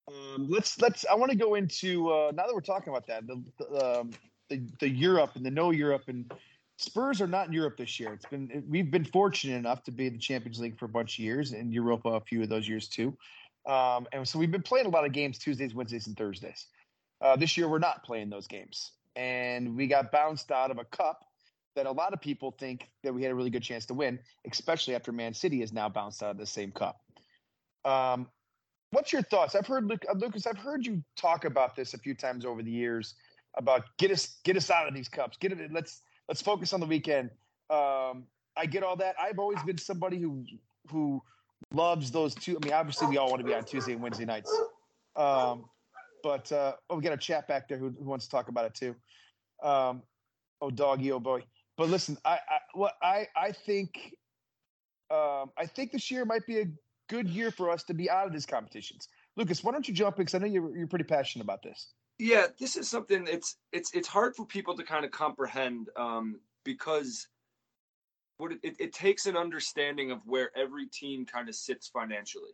Um, let's let's. I want to go into, uh, now that we're talking about that, the, the, um, the, the Europe and the no Europe. And Spurs are not in Europe this year. It's been We've been fortunate enough to be in the Champions League for a bunch of years and Europa a few of those years too. Um, and so we've been playing a lot of games Tuesdays, Wednesdays, and Thursdays. Uh, this year, we're not playing those games. And we got bounced out of a cup that a lot of people think that we had a really good chance to win, especially after Man City is now bounced out of the same cup. Um, what's your thoughts? I've heard, Luke, uh, Lucas, I've heard you talk about this a few times over the years about get us get us out of these cups. Get it. Let's let's focus on the weekend. Um, I get all that. I've always been somebody who who – loves those two. I mean, obviously, we all want to be on Tuesday and Wednesday nights. Um, but uh, oh, we got a chat back there who, who wants to talk about it too. Um, oh, doggy, oh boy. But listen, I I what I I think um, I think this year might be a good year for us to be out of these competitions. Lucas, why don't you jump in? Because I know you're you're pretty passionate about this. Yeah, this is something. It's it's it's hard for people to kind of comprehend um, because. What it, it, it takes an understanding of where every team kind of sits financially.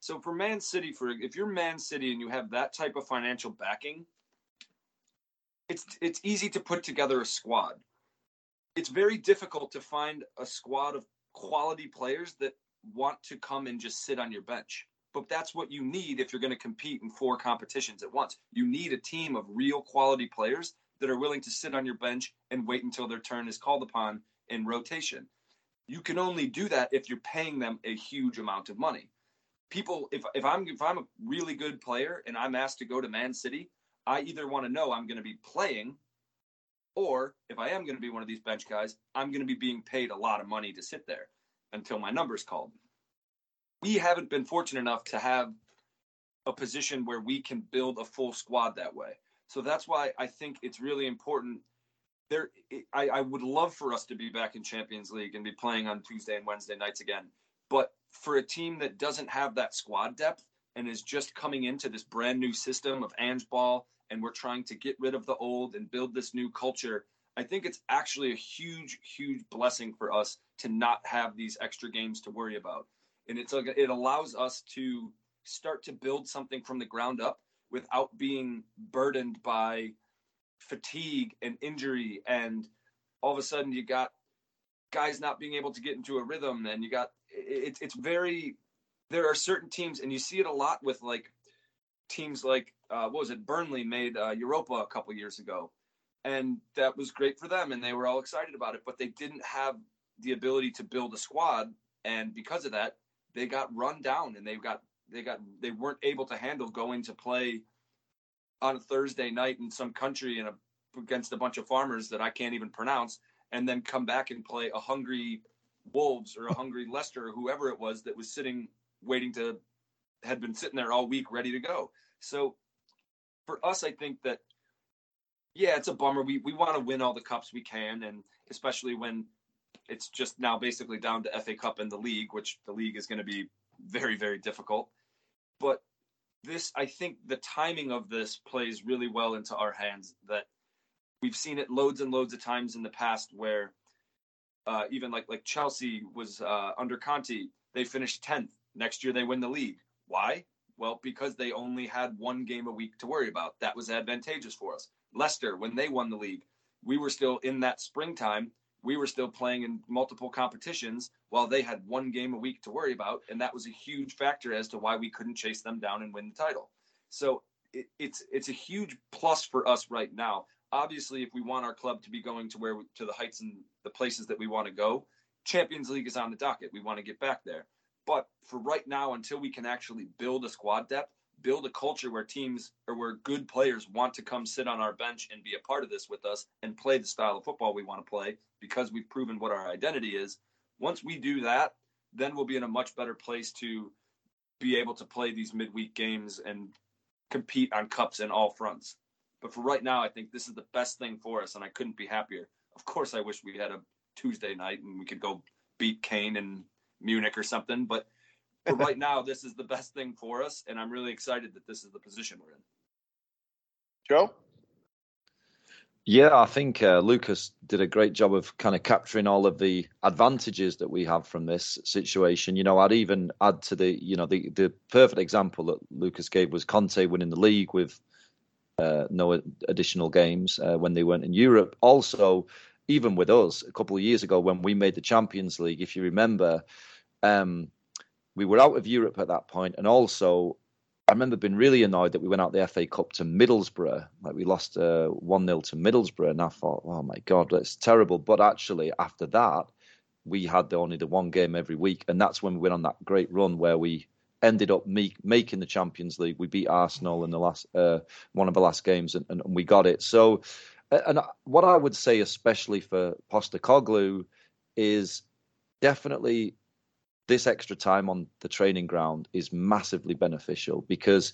So for Man City, for if you're Man City and you have that type of financial backing, it's it's easy to put together a squad. It's very difficult to find a squad of quality players that want to come and just sit on your bench. But that's what you need if you're going to compete in four competitions at once. You need a team of real quality players that are willing to sit on your bench and wait until their turn is called upon in rotation. You can only do that if you're paying them a huge amount of money. People, if if I'm if I'm a really good player and I'm asked to go to Man City, I either want to know I'm going to be playing, or if I am going to be one of these bench guys, I'm going to be being paid a lot of money to sit there until my number's called. We haven't been fortunate enough to have a position where we can build a full squad that way. So that's why I think it's really important. There, I, I would love for us to be back in Champions League and be playing on Tuesday and Wednesday nights again. But for a team that doesn't have that squad depth and is just coming into this brand new system of Ange Ball, and we're trying to get rid of the old and build this new culture, I think it's actually a huge, huge blessing for us to not have these extra games to worry about. And it's like, it allows us to start to build something from the ground up without being burdened by fatigue and injury, and all of a sudden you got guys not being able to get into a rhythm, and you got it, it's very there are certain teams, and you see it a lot with like teams like uh what was it Burnley made uh Europa a couple years ago, and that was great for them and they were all excited about it, but they didn't have the ability to build a squad, and because of that they got run down, and they've got they got they weren't able to handle going to play on a Thursday night in some country and against a bunch of farmers that I can't even pronounce, and then come back and play a hungry Wolves or a hungry Leicester or whoever it was that was sitting, waiting to, had been sitting there all week ready to go. So for us, I think that yeah, it's a bummer. We we want to win all the cups we can, and especially when it's just now basically down to F A Cup and the league, which the league is going to be very, very difficult. But this, I think the timing of this plays really well into our hands, that we've seen it loads and loads of times in the past where uh, even like, like Chelsea was uh, under Conte, they finished tenth. Next year they win the league. Why? Well, because they only had one game a week to worry about. That was advantageous for us. Leicester, when they won the league, we were still in that springtime. We were still playing in multiple competitions while they had one game a week to worry about. And that was a huge factor as to why we couldn't chase them down and win the title. So it, it's it's a huge plus for us right now. Obviously, if we want our club to be going to where to the heights and the places that we want to go, Champions League is on the docket. We want to get back there. But for right now, until we can actually build a squad depth, build a culture where teams or where good players want to come sit on our bench and be a part of this with us and play the style of football we want to play because we've proven what our identity is. Once we do that, then we'll be in a much better place to be able to play these midweek games and compete on cups in all fronts. But for right now, I think this is the best thing for us, and I couldn't be happier. Of course, I wish we had a Tuesday night and we could go beat Kane in Munich or something, but for right now, this is the best thing for us, and I'm really excited that this is the position we're in. Joe? Yeah, I think uh, Lucas did a great job of kind of capturing all of the advantages that we have from this situation. You know, I'd even add to the, you know, the, the perfect example that Lucas gave was Conte winning the league with uh, no additional games uh, when they weren't in Europe. Also, even with us, a couple of years ago when we made the Champions League, if you remember, um, we were out of Europe at that point. And also, I remember being really annoyed that we went out the F A Cup to Middlesbrough. Like, we lost uh, one nil to Middlesbrough. And I thought, oh, my God, that's terrible. But actually, after that, we had the, only the one game every week. And that's when we went on that great run where we ended up make, making the Champions League. We beat Arsenal in the last uh, one of the last games, and, and we got it. So, and what I would say, especially for Postecoglou, is definitely this extra time on the training ground is massively beneficial, because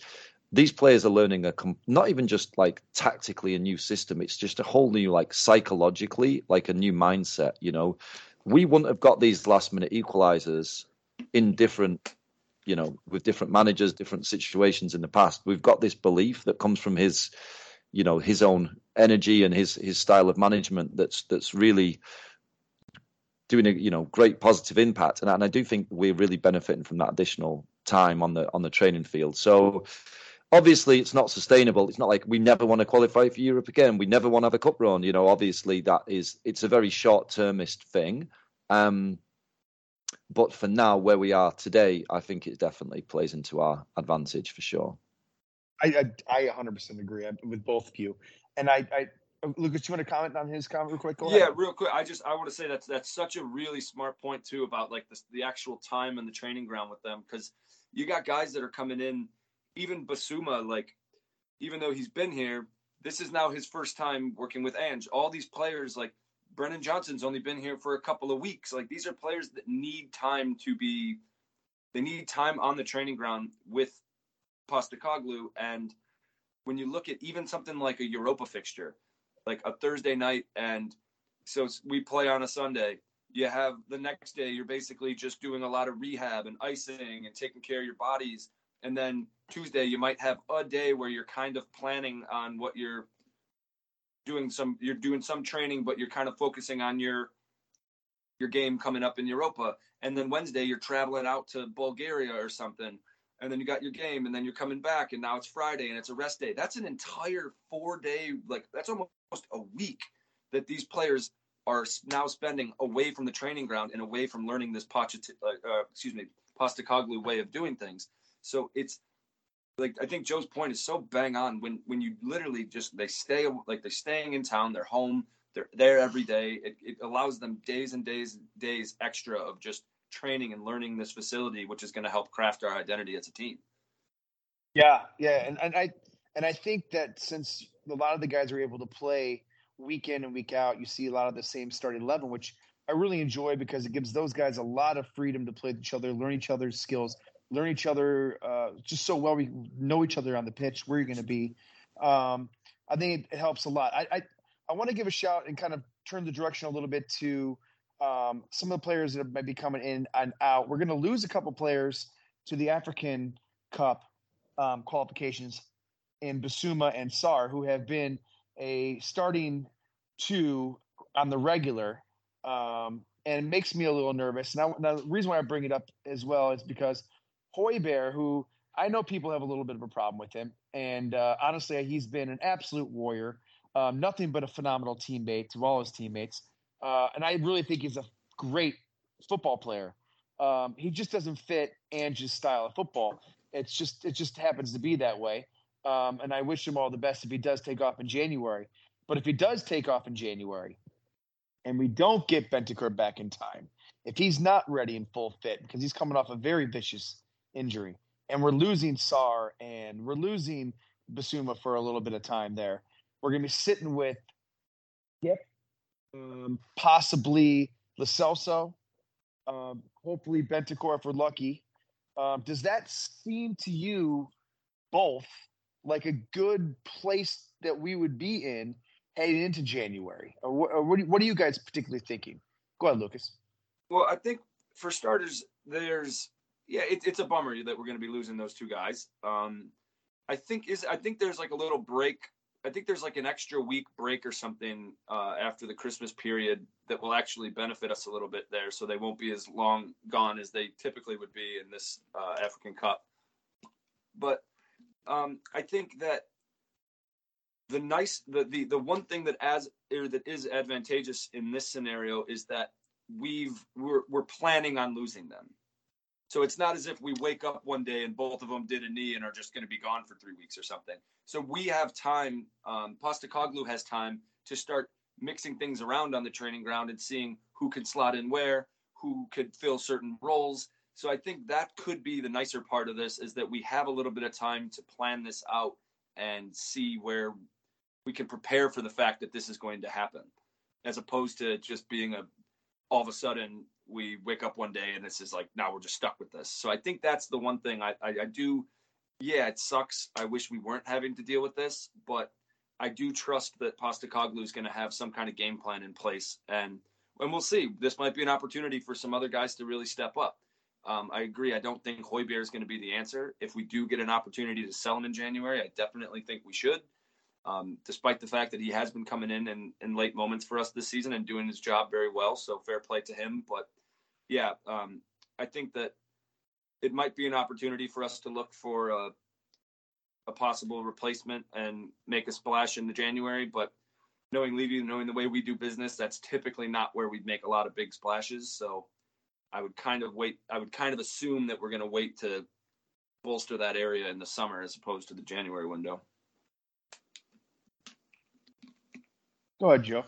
these players are learning a com- not even just like tactically a new system. It's just a whole new, like psychologically, like a new mindset. You know, we wouldn't have got these last minute equalizers in different, you know, with different managers, different situations in the past. We've got this belief that comes from his, you know, his own energy and his his style of management that's that's really doing a, you know, great positive impact, and, and I do think we're really benefiting from that additional time on the on the training field. So obviously it's not sustainable. It's not like we never want to qualify for Europe again. We never want to have a cup run. You know, obviously that is, it's a very short-termist thing. Um, but for now, where we are today, I think it definitely plays into our advantage for sure. I I, I one hundred percent agree with both of you, and I. I Lucas, do you want to comment on his comment real quick? Go yeah, ahead. real quick. I just I want to say that's that's such a really smart point too about like the the actual time and the training ground with them, because you got guys that are coming in, even Bissouma, like even though he's been here, this is now his first time working with Ange. All these players, like Brennan Johnson's only been here for a couple of weeks. Like these are players that need time to be, they need time on the training ground with Postecoglou. And when you look at even something like a Europa fixture, like a Thursday night, and so we play on a Sunday. You have the next day, you're basically just doing a lot of rehab and icing and taking care of your bodies. And then Tuesday, you might have a day where you're kind of planning on what you're doing. Some, you're doing some training, but you're kind of focusing on your, your game coming up in Europa. And then Wednesday, you're traveling out to Bulgaria or something. And then you got your game, and then you're coming back, and now it's Friday, and it's a rest day. That's an entire four-day, like that's almost a week that these players are now spending away from the training ground and away from learning this Pochet- uh, excuse me, Postecoglou way of doing things. So it's like, I think Joe's point is so bang on. When when you literally just, they stay, like they're staying in town, they're home, they're there every day. It, it allows them days and days, days extra of just training and learning this facility, which is going to help craft our identity as a team. Yeah, yeah, and, and I and I think that since a lot of the guys are able to play week in and week out, you see a lot of the same starting eleven, which I really enjoy because it gives those guys a lot of freedom to play with each other, learn each other's skills, learn each other uh, just so well. We know each other on the pitch, where you're going to be. Um, I think it, it helps a lot. I I, I want to give a shout and kind of turn the direction a little bit to um, some of the players that might be coming in and out. We're going to lose a couple players to the African Cup um, qualifications in Bissouma and Sarr, who have been a starting two on the regular, um, and it makes me a little nervous. And I, now the reason why I bring it up as well is because Højbjerg, who I know people have a little bit of a problem with him, and uh, honestly, he's been an absolute warrior, um, nothing but a phenomenal teammate to all his teammates. Uh, and I really think he's a great football player. Um, he just doesn't fit Ange's style of football. It's just it just happens to be that way. Um, and I wish him all the best if he does take off in January. But if he does take off in January and we don't get Bentancur back in time, if he's not ready in full fit because he's coming off a very vicious injury, and we're losing Sarr and we're losing Bissouma for a little bit of time there, we're going to be sitting with yep, um, possibly LaCelso, um, hopefully Bentancur if we're lucky. Um, does that seem to you both like a good place that we would be in heading into January? Or what, or what, do, what are you guys particularly thinking? Go ahead, Lucas. Well, I think for starters, there's yeah, it, it's a bummer that we're going to be losing those two guys. Um, I think is I think there's like a little break. I think there's like an extra week break or something uh, after the Christmas period that will actually benefit us a little bit there, so they won't be as long gone as they typically would be in this uh, African Cup. But um, I think that the nice, the, the, the one thing that as or that is advantageous in this scenario is that we've we're we're planning on losing them. So it's not as if we wake up one day and both of them did a knee and are just going to be gone for three weeks or something. So we have time. Um, Postecoglou has time to start mixing things around on the training ground and seeing who can slot in where, who could fill certain roles. So I think that could be the nicer part of this, is that we have a little bit of time to plan this out and see where we can prepare for the fact that this is going to happen, as opposed to just being a all of a sudden – we wake up one day and it's just like, now we're just stuck with this. So I think that's the one thing I, I, I do. Yeah, it sucks. I wish we weren't having to deal with this, but I do trust that Postecoglou is going to have some kind of game plan in place. And, and we'll see. This might be an opportunity for some other guys to really step up. Um, I agree. I don't think Højbjerg is going to be the answer. If we do get an opportunity to sell him in January, I definitely think we should, um, despite the fact that he has been coming in in, in late moments for us this season and doing his job very well. So fair play to him. But yeah, um, I think that it might be an opportunity for us to look for a, a possible replacement and make a splash in the January. But knowing Levy, knowing the way we do business, that's typically not where we'd make a lot of big splashes. So I would kind of wait. I would kind of assume that we're going to wait to bolster that area in the summer as opposed to the January window. Go ahead, Joe.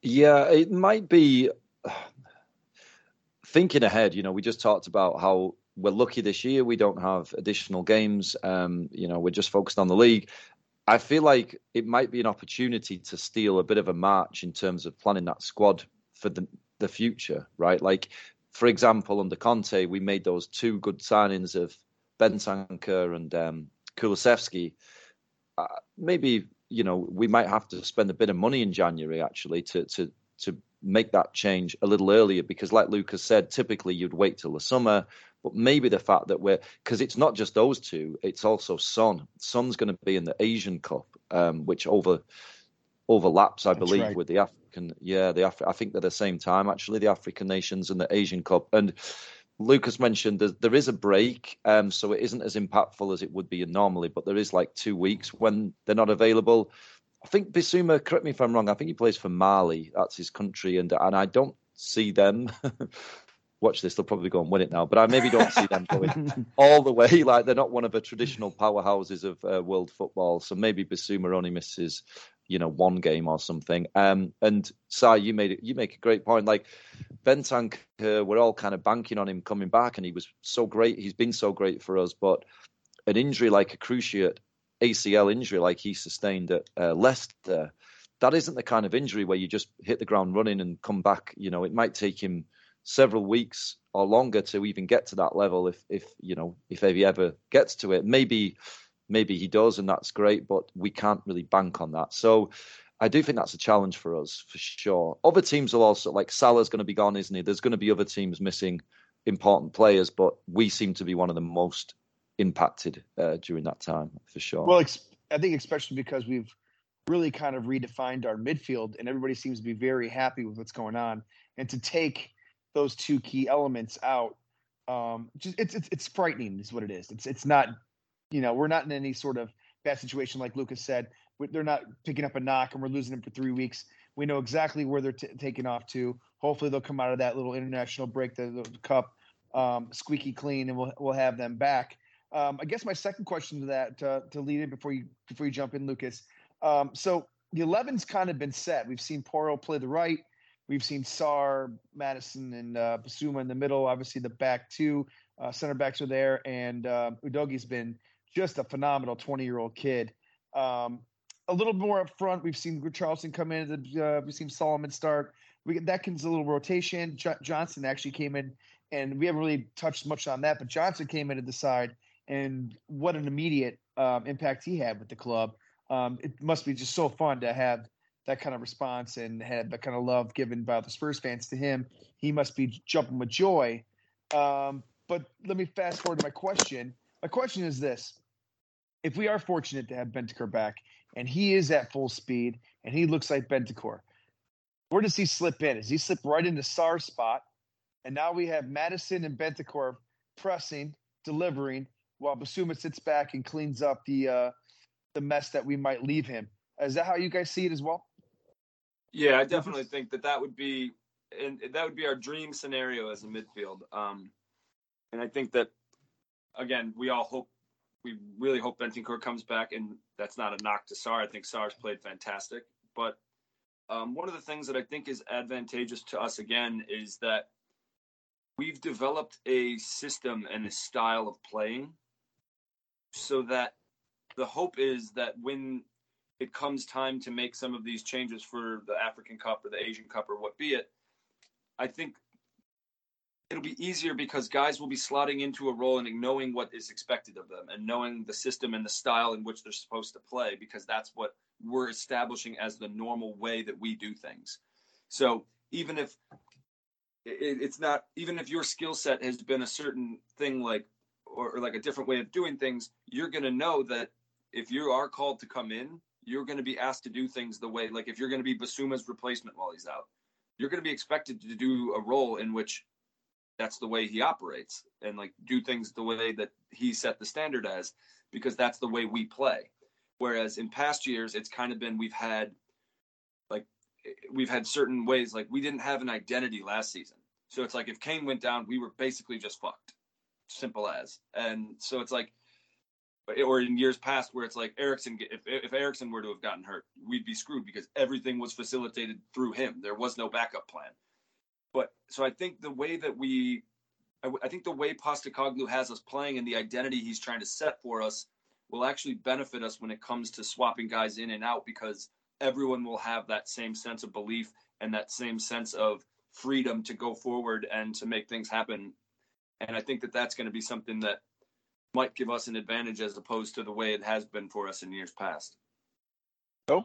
Yeah, it might be. Thinking ahead, you know, we just talked about how we're lucky this year. We don't have additional games. Um, you know, we're just focused on the league. I feel like it might be an opportunity to steal a bit of a march in terms of planning that squad for the, the future, right? Like, for example, under Conte, we made those two good signings of Bentancur and um, Kulusevski. Uh, maybe, you know, we might have to spend a bit of money in January, actually, to to to make that change a little earlier, because like Lucas said, typically you'd wait till the summer, but maybe the fact that we're, because it's not just those two, it's also Son. Son's going to be in the Asian Cup, um, which over overlaps, I That's believe, right. with the African. Yeah, the Af- I think they're the same time, actually, the African Nations and the Asian Cup. And Lucas mentioned there's, there is a break, um, so it isn't as impactful as it would be normally, but there is like two weeks when they're not available. I think Bissouma, correct me if I'm wrong, I think he plays for Mali. That's his country. And and I don't see them. Watch this, they'll probably go and win it now. But I maybe don't see them going all the way. Like, they're not one of the traditional powerhouses of uh, world football. So maybe Bissouma only misses, you know, one game or something. Um, and, Sai, you made it, you make a great point. Like, Bentancur, uh, we're all kind of banking on him coming back. And he was so great. He's been so great for us. But an injury like a cruciate A C L injury like he sustained at uh, Leicester, that isn't the kind of injury where you just hit the ground running and come back. You know, it might take him several weeks or longer to even get to that level if, if you know, if he ever gets to it. Maybe maybe he does, and that's great, but we can't really bank on that. So I do think that's a challenge for us, for sure. Other teams will also, like Salah's going to be gone, isn't he? There's going to be other teams missing important players, but we seem to be one of the most impacted uh, during that time, for sure. Well, ex- I think especially because we've really kind of redefined our midfield, and everybody seems to be very happy with what's going on. And to take those two key elements out, um, just it's, it's it's frightening is what it is. It's it's not, you know, we're not in any sort of bad situation like Lucas said. They're not picking up a knock and we're losing them for three weeks. We know exactly where they're t- taking off to. Hopefully they'll come out of that little international break, the, the cup, um, squeaky clean, and we'll we'll have them back. Um, I guess my second question to that, uh, to lead in before you before you jump in, Lucas. Um, so the eleven's kind of been set. We've seen Porro play the right. We've seen Sarr, Madison, and uh, Bissouma in the middle. Obviously, the back two uh, center backs are there, and uh, Udogie's been just a phenomenal twenty-year-old kid. Um, a little more up front, we've seen Charleston come in. Uh, we've seen Solomon start. We, that gives a little rotation. Jo- Johnson actually came in, and we haven't really touched much on that, but Johnson came into the side, and what an immediate um, impact he had with the club. Um, it must be just so fun to have that kind of response and had that kind of love given by the Spurs fans to him. He must be jumping with joy. Um, but let me fast forward to my question. My question is this. If we are fortunate to have Bentancur back and he is at full speed and he looks like Bentancur, where does he slip in? Does he slip right into Sarr's spot? And now we have Madison and Bentancur pressing, delivering, while Bissouma sits back and cleans up the, uh, the mess that we might leave him. Is that how you guys see it as well? Yeah, I definitely think that that would be, and that would be our dream scenario as a midfield. Um, and I think that, again, we all hope, we really hope Bentancur comes back, and that's not a knock to Sarr. I think Sarr's played fantastic. But um, one of the things that I think is advantageous to us, again, is that we've developed a system and a style of playing so that the hope is that when it comes time to make some of these changes for the African Cup or the Asian Cup or what be it, I think it'll be easier because guys will be slotting into a role and knowing what is expected of them and knowing the system and the style in which they're supposed to play, because that's what we're establishing as the normal way that we do things. So even if it's not, even if your skill set has been a certain thing, like, or like a different way of doing things, you're going to know that if you are called to come in, you're going to be asked to do things the way, like if you're going to be Bissouma's replacement while he's out, you're going to be expected to do a role in which that's the way he operates and like do things the way that he set the standard as, because that's the way we play. Whereas in past years, it's kind of been, we've had like, we've had certain ways, like we didn't have an identity last season. So it's like, if Kane went down, we were basically just fucked, simple as. And so it's like, or in years past where it's like Eriksson, if if Eriksson were to have gotten hurt, we'd be screwed because everything was facilitated through him. There was no backup plan. But so I think the way that we, I, I think the way Postecoglou has us playing and the identity he's trying to set for us will actually benefit us when it comes to swapping guys in and out, because everyone will have that same sense of belief and that same sense of freedom to go forward and to make things happen. And I think that that's going to be something that might give us an advantage as opposed to the way it has been for us in years past. Oh,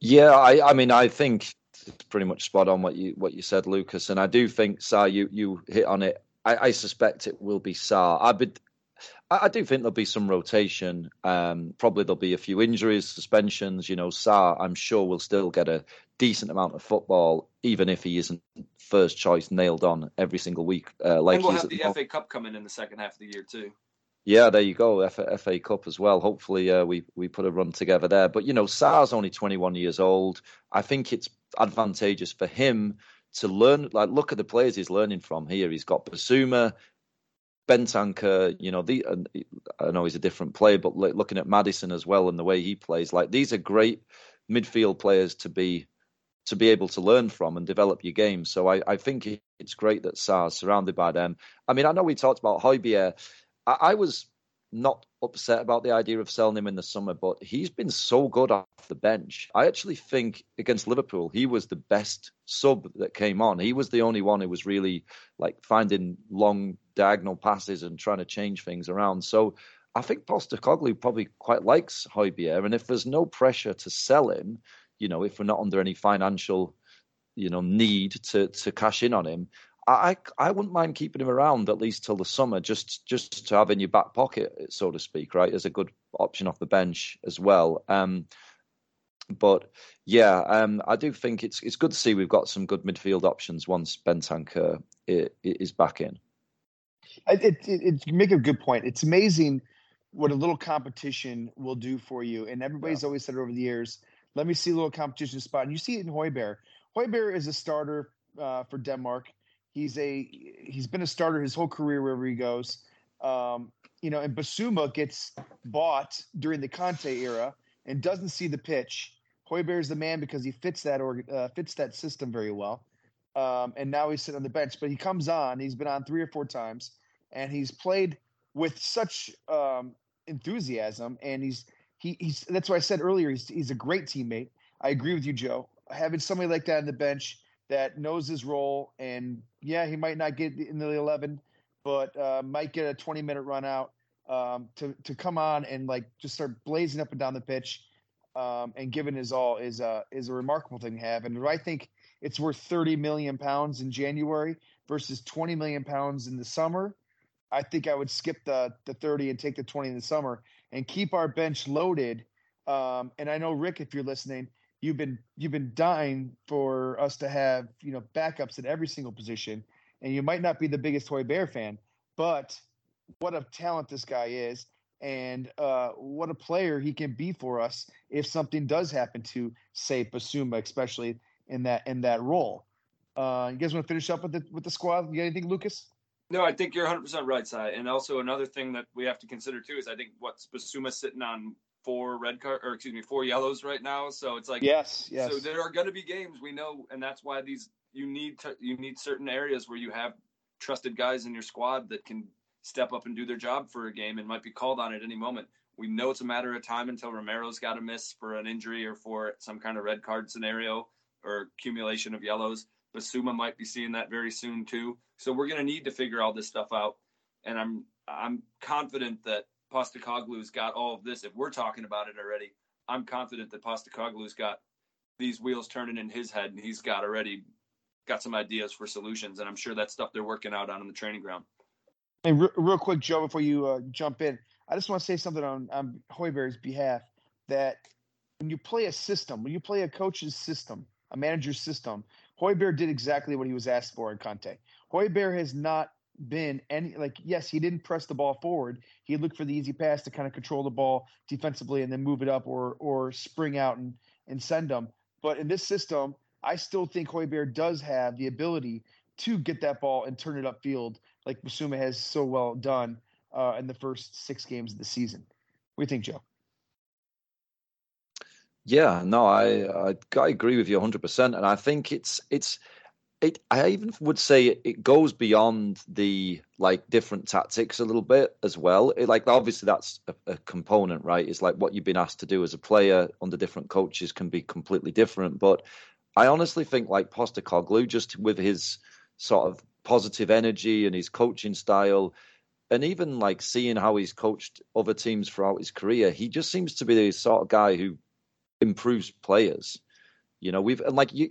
yeah. I, I mean, I think it's pretty much spot on what you what you said, Lucas. And I do think, Sarr, you you hit on it. I, I suspect it will be Sarr. I be, I do think there'll be some rotation. Um, probably there'll be a few injuries, suspensions. You know, Sarr, I'm sure, will still get a decent amount of football, even if he isn't first choice nailed on every single week. Uh, like and we'll he's have the, the F A Cup coming in the second half of the year too. Yeah, there you go, F A, F A Cup as well. Hopefully uh, we we put a run together there. But, you know, Sarr's only twenty-one years old. I think it's advantageous for him to learn, like look at the players he's learning from here. He's got Bissouma, Bentancur, you know, the, I know he's a different player, but looking at Madison as well and the way he plays, like these are great midfield players to be to be able to learn from and develop your game. So I, I think it's great that Sarr's surrounded by them. I mean, I know we talked about Højbjerg. I, I was not upset about the idea of selling him in the summer, but he's been so good off the bench. I actually think against Liverpool, he was the best sub that came on. He was the only one who was really like finding long diagonal passes and trying to change things around. So I think Postecoglou probably quite likes Højbjerg, and if there's no pressure to sell him, you know, if we're not under any financial, you know, need to to cash in on him, I I wouldn't mind keeping him around at least till the summer, just just to have in your back pocket, so to speak, right? As a good option off the bench as well. Um, but yeah, um, I do think it's it's good to see we've got some good midfield options once Bentancur is back in. It, it, it, you make a good point. It's amazing what a little competition will do for you. And everybody's yeah. always said it over the years, let me see a little competition spot. And you see it in Højbjerg. Højbjerg is a starter uh, for Denmark. He's a he's been a starter his whole career wherever he goes, um, you know. And Bissouma gets bought during the Conte era and doesn't see the pitch. Højbjerg is the man because he fits that or uh, fits that system very well. Um, and now he's sitting on the bench, but he comes on. He's been on three or four times, and he's played with such um, enthusiasm. And he's he he's that's why I said earlier he's he's a great teammate. I agree with you, Joe. Having somebody like that on the bench that knows his role, and yeah, he might not get in the eleven, but uh, might get a twenty-minute run out um, to to come on and like just start blazing up and down the pitch um, and giving his all is a uh, is a remarkable thing to have. And I think it's worth thirty million pounds in January versus twenty million pounds in the summer. I think I would skip the the thirty and take the twenty in the summer and keep our bench loaded. Um, and I know, Rick, if you're listening, You've been you've been dying for us to have, you know, backups at every single position, and you might not be the biggest Højbjerg fan, but what a talent this guy is, and uh, what a player he can be for us if something does happen to, say, Bissouma, especially in that in that role. Uh, you guys want to finish up with the with the squad? You got anything, Lucas? No, I think you're one hundred percent right, Si. And also another thing that we have to consider too is I think what Bissouma sitting on. Four red card, or excuse me, four yellows right now. So it's like yes, yes. So there are going to be games we know, and that's why these you need to, you need certain areas where you have trusted guys in your squad that can step up and do their job for a game and might be called on at any moment. We know it's a matter of time until Romero's got a miss for an injury or for some kind of red card scenario or accumulation of yellows. Bissouma might be seeing that very soon too. So we're going to need to figure all this stuff out, and I'm I'm confident that Postecoglou's got all of this. If we're talking about it already, I'm confident that Postecoglou's got these wheels turning in his head, and he's got already got some ideas for solutions. And I'm sure that's stuff they're working out on in the training ground. And re- real quick, Joe, before you uh, jump in, I just want to say something on, on Højbjerg's behalf, that when you play a system, when you play a coach's system, a manager's system, Højbjerg did exactly what he was asked for in Conte. Højbjerg has not been any like yes he didn't press the ball forward, he looked for the easy pass to kind of control the ball defensively and then move it up or or spring out and and send them. But in this system, I still think Højbjerg does have the ability to get that ball and turn it upfield like Bissouma has so well done uh in the first six games of the season. What do you think, Joe? Yeah, no, I I, I agree with you one hundred percent, and I think it's it's It, I even would say it, it goes beyond the like different tactics a little bit as well. It, like obviously that's a, a component, right? It's like what you've been asked to do as a player under different coaches can be completely different. But I honestly think like Postecoglou, just with his sort of positive energy and his coaching style, and even like seeing how he's coached other teams throughout his career, he just seems to be the sort of guy who improves players. You know, we've and like you.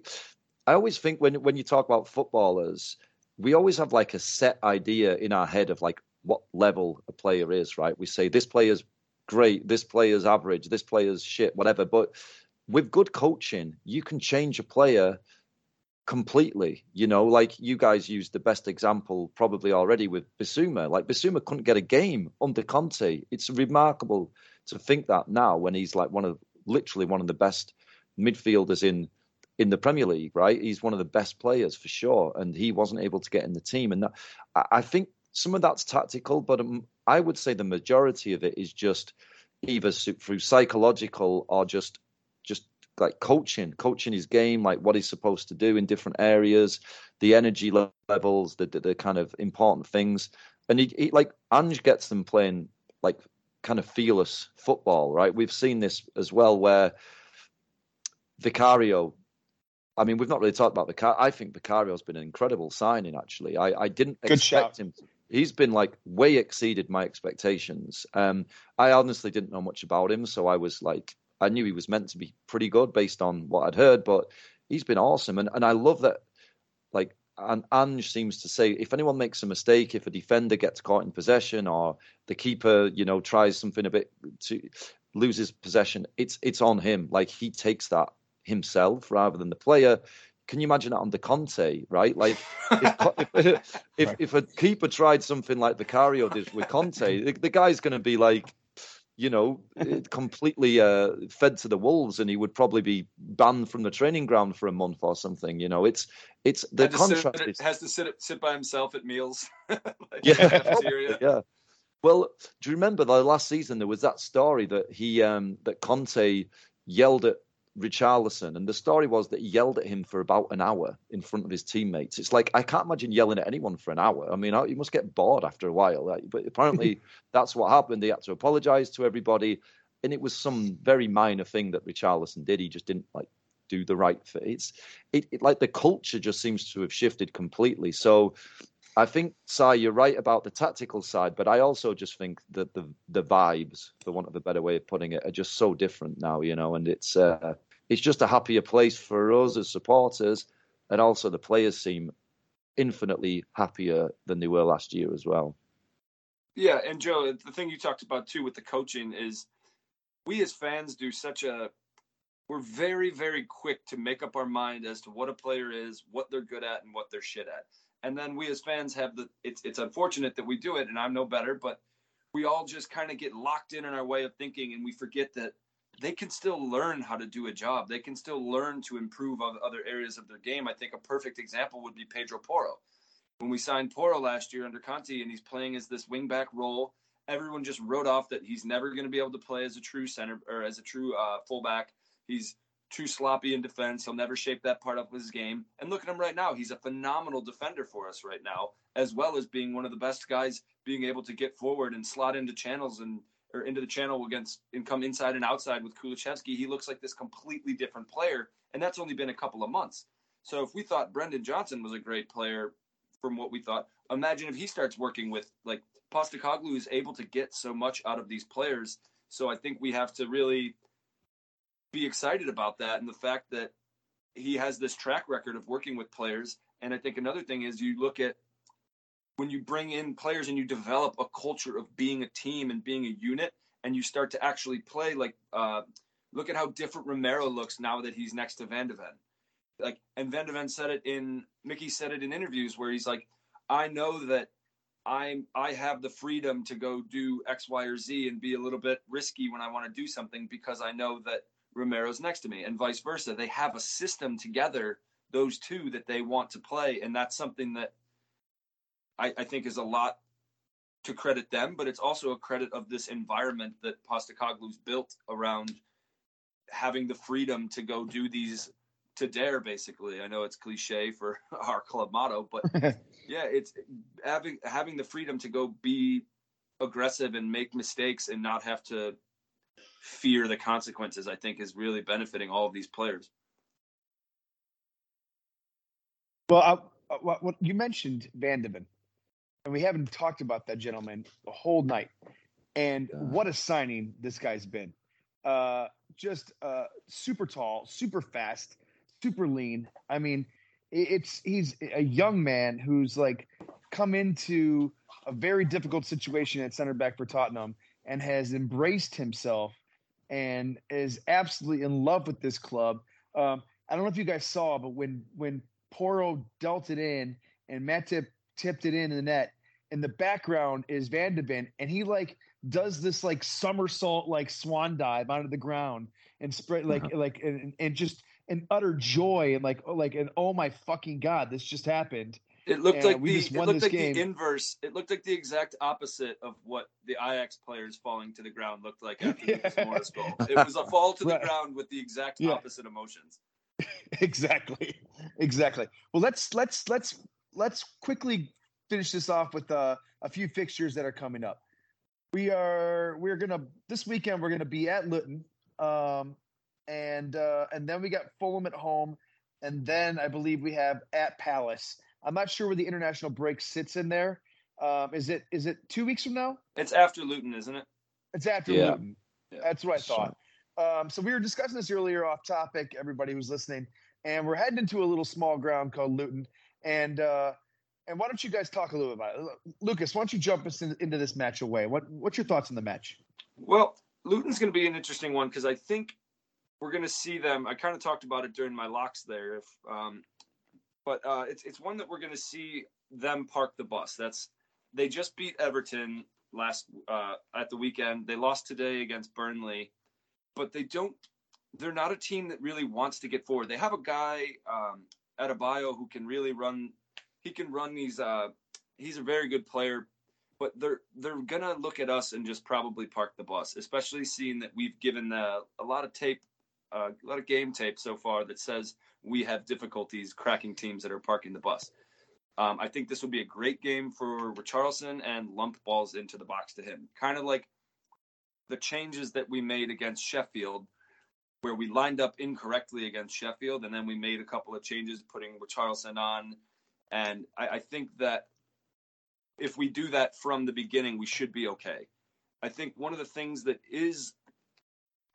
I always think when, when you talk about footballers, we always have like a set idea in our head of like what level a player is, right? We say this player's great, this player's average, this player's shit, whatever. But with good coaching, you can change a player completely. You know, like you guys used the best example probably already with Bissouma. Like Bissouma couldn't get a game under Conte. It's remarkable to think that now when he's like one of literally one of the best midfielders in in the Premier League, right? He's one of the best players for sure, and he wasn't able to get in the team. And that, I think some of that's tactical, but um, I would say the majority of it is just either through psychological or just just like coaching, coaching his game, like what he's supposed to do in different areas, the energy levels, the the, the kind of important things. And he, he like Ange gets them playing like kind of fearless football, right? We've seen this as well where Vicario, I mean, we've not really talked about Vicario. I think Vicario's been an incredible signing, actually. I, I didn't Good expect shout. him. He's been like way exceeded my expectations. Um, I honestly didn't know much about him. So I was like, I knew he was meant to be pretty good based on what I'd heard, but he's been awesome. And, and I love that, like, and Ange seems to say, if anyone makes a mistake, if a defender gets caught in possession or the keeper, you know, tries something a bit to loses possession, it's it's on him. Like, he takes that himself rather than the player. Can you imagine that under Conte, right? Like, if if, if, if a keeper tried something like Vicario did with Conte, the, the guy's going to be like, you know, completely uh, fed to the wolves, and he would probably be banned from the training ground for a month or something. You know, it's it's the contract. Sit, is... Has to sit sit by himself at meals. like yeah, probably, yeah. Well, do you remember the last season there was that story that he um, that Conte yelled at Richarlison, and the story was that he yelled at him for about an hour in front of his teammates. It's like, I can't imagine yelling at anyone for an hour. I mean, you must get bored after a while. Like, but apparently that's what happened. He had to apologise to everybody, and it was some very minor thing that Richarlison did. He just didn't like do the right thing. It's it, it like the culture just seems to have shifted completely. So I think, Sai, you're right about the tactical side, but I also just think that the the vibes, for want of a better way of putting it, are just so different now, you know, and it's uh, it's just a happier place for us as supporters, and also the players seem infinitely happier than they were last year as well. Yeah, and Joe, the thing you talked about too with the coaching is we as fans do such a we're very, very quick to make up our mind as to what a player is, what they're good at, and what they're shit at. And then we as fans have the, it's it's unfortunate that we do it, and I'm no better, but we all just kind of get locked in in our way of thinking, and we forget that they can still learn how to do a job. They can still learn to improve other areas of their game. I think a perfect example would be Pedro Porro. When we signed Porro last year under Conte, and he's playing as this wingback role, everyone just wrote off that he's never going to be able to play as a true center or as a true uh, fullback. He's too sloppy in defense. He'll never shape that part up with his game. And look at him right now. He's a phenomenal defender for us right now, as well as being one of the best guys, being able to get forward and slot into channels and or into the channel against and come inside and outside with Kulusevski. He looks like this completely different player, and that's only been a couple of months. So if we thought Brendan Johnson was a great player from what we thought, imagine if he starts working with, like, Postecoglou is able to get so much out of these players. So I think we have to really be excited about that, and the fact that he has this track record of working with players. And I think another thing is you look at when you bring in players and you develop a culture of being a team and being a unit, and you start to actually play like uh look at how different Romero looks now that he's next to Van de Ven. Like, and Van de Ven said it in Mickey said it in interviews where he's like, I know that I'm I have the freedom to go do X, Y, or Z and be a little bit risky when I want to do something because I know that Romero's next to me, and vice versa. They have a system together, those two, that they want to play. And that's something that I, I think is a lot to credit them, but it's also a credit of this environment that Postecoglou's built around having the freedom to go do these, to dare, basically. I know it's cliche for our club motto, but yeah, it's having, having the freedom to go be aggressive and make mistakes and not have to fear the consequences, I think, is really benefiting all of these players. Well, I, I, well, you mentioned Van de Ven, and we haven't talked about that gentleman the whole night. And God, what a signing this guy's been. Uh, just uh, super tall, super fast, super lean. I mean, it, it's he's a young man who's, like, come into a very difficult situation at center back for Tottenham and has embraced himself and is absolutely in love with this club. Um, I don't know if you guys saw, but when when Porro dealt it in and Matip tipped it in the net, in the background is Van de Ven, and he like does this like somersault like swan dive onto the ground and spread like uh-huh. like and, and just an utter joy and like like and oh my fucking God, this just happened. It looked yeah, like, the, it looked like the inverse. It looked like the exact opposite of what the Ajax players falling to the ground looked like after yeah. the Morris goal. It was a fall to right. the ground with the exact yeah. opposite emotions. Exactly, exactly. Well, let's let's let's let's quickly finish this off with uh, a few fixtures that are coming up. we are we're gonna this weekend we're gonna be at Luton, um, and uh, and then we got Fulham at home, and then I believe we have at Palace. I'm not sure where the international break sits in there. Um, is it is it two weeks from now? It's after Luton, isn't it? It's after yeah. Luton. Yeah. That's what I thought. Sure. Um, so we were discussing this earlier off topic. Everybody who's listening, and we're heading into a little small ground called Luton, and uh, and why don't you guys talk a little bit about it? Lucas, why don't you jump us in, into this match away? What what's your thoughts on the match? Well, Luton's going to be an interesting one because I think we're going to see them. I kind of talked about it during my locks there, if, um, but uh, it's it's one that we're going to see them park the bus. That's they just beat Everton last uh, at the weekend. They lost today against Burnley, but they don't. They're not a team that really wants to get forward. They have a guy um, Adebayo who can really run. He can run these. Uh, he's a very good player, but they're they're gonna look at us and just probably park the bus, especially seeing that we've given the, a lot of tape, uh, a lot of game tape so far that says we have difficulties cracking teams that are parking the bus. Um, I think this will be a great game for Richarlison and lump balls into the box to him. Kind of like the changes that we made against Sheffield, where we lined up incorrectly against Sheffield, and then we made a couple of changes, putting Richarlison on. And I, I think that if we do that from the beginning, we should be okay. I think one of the things that is,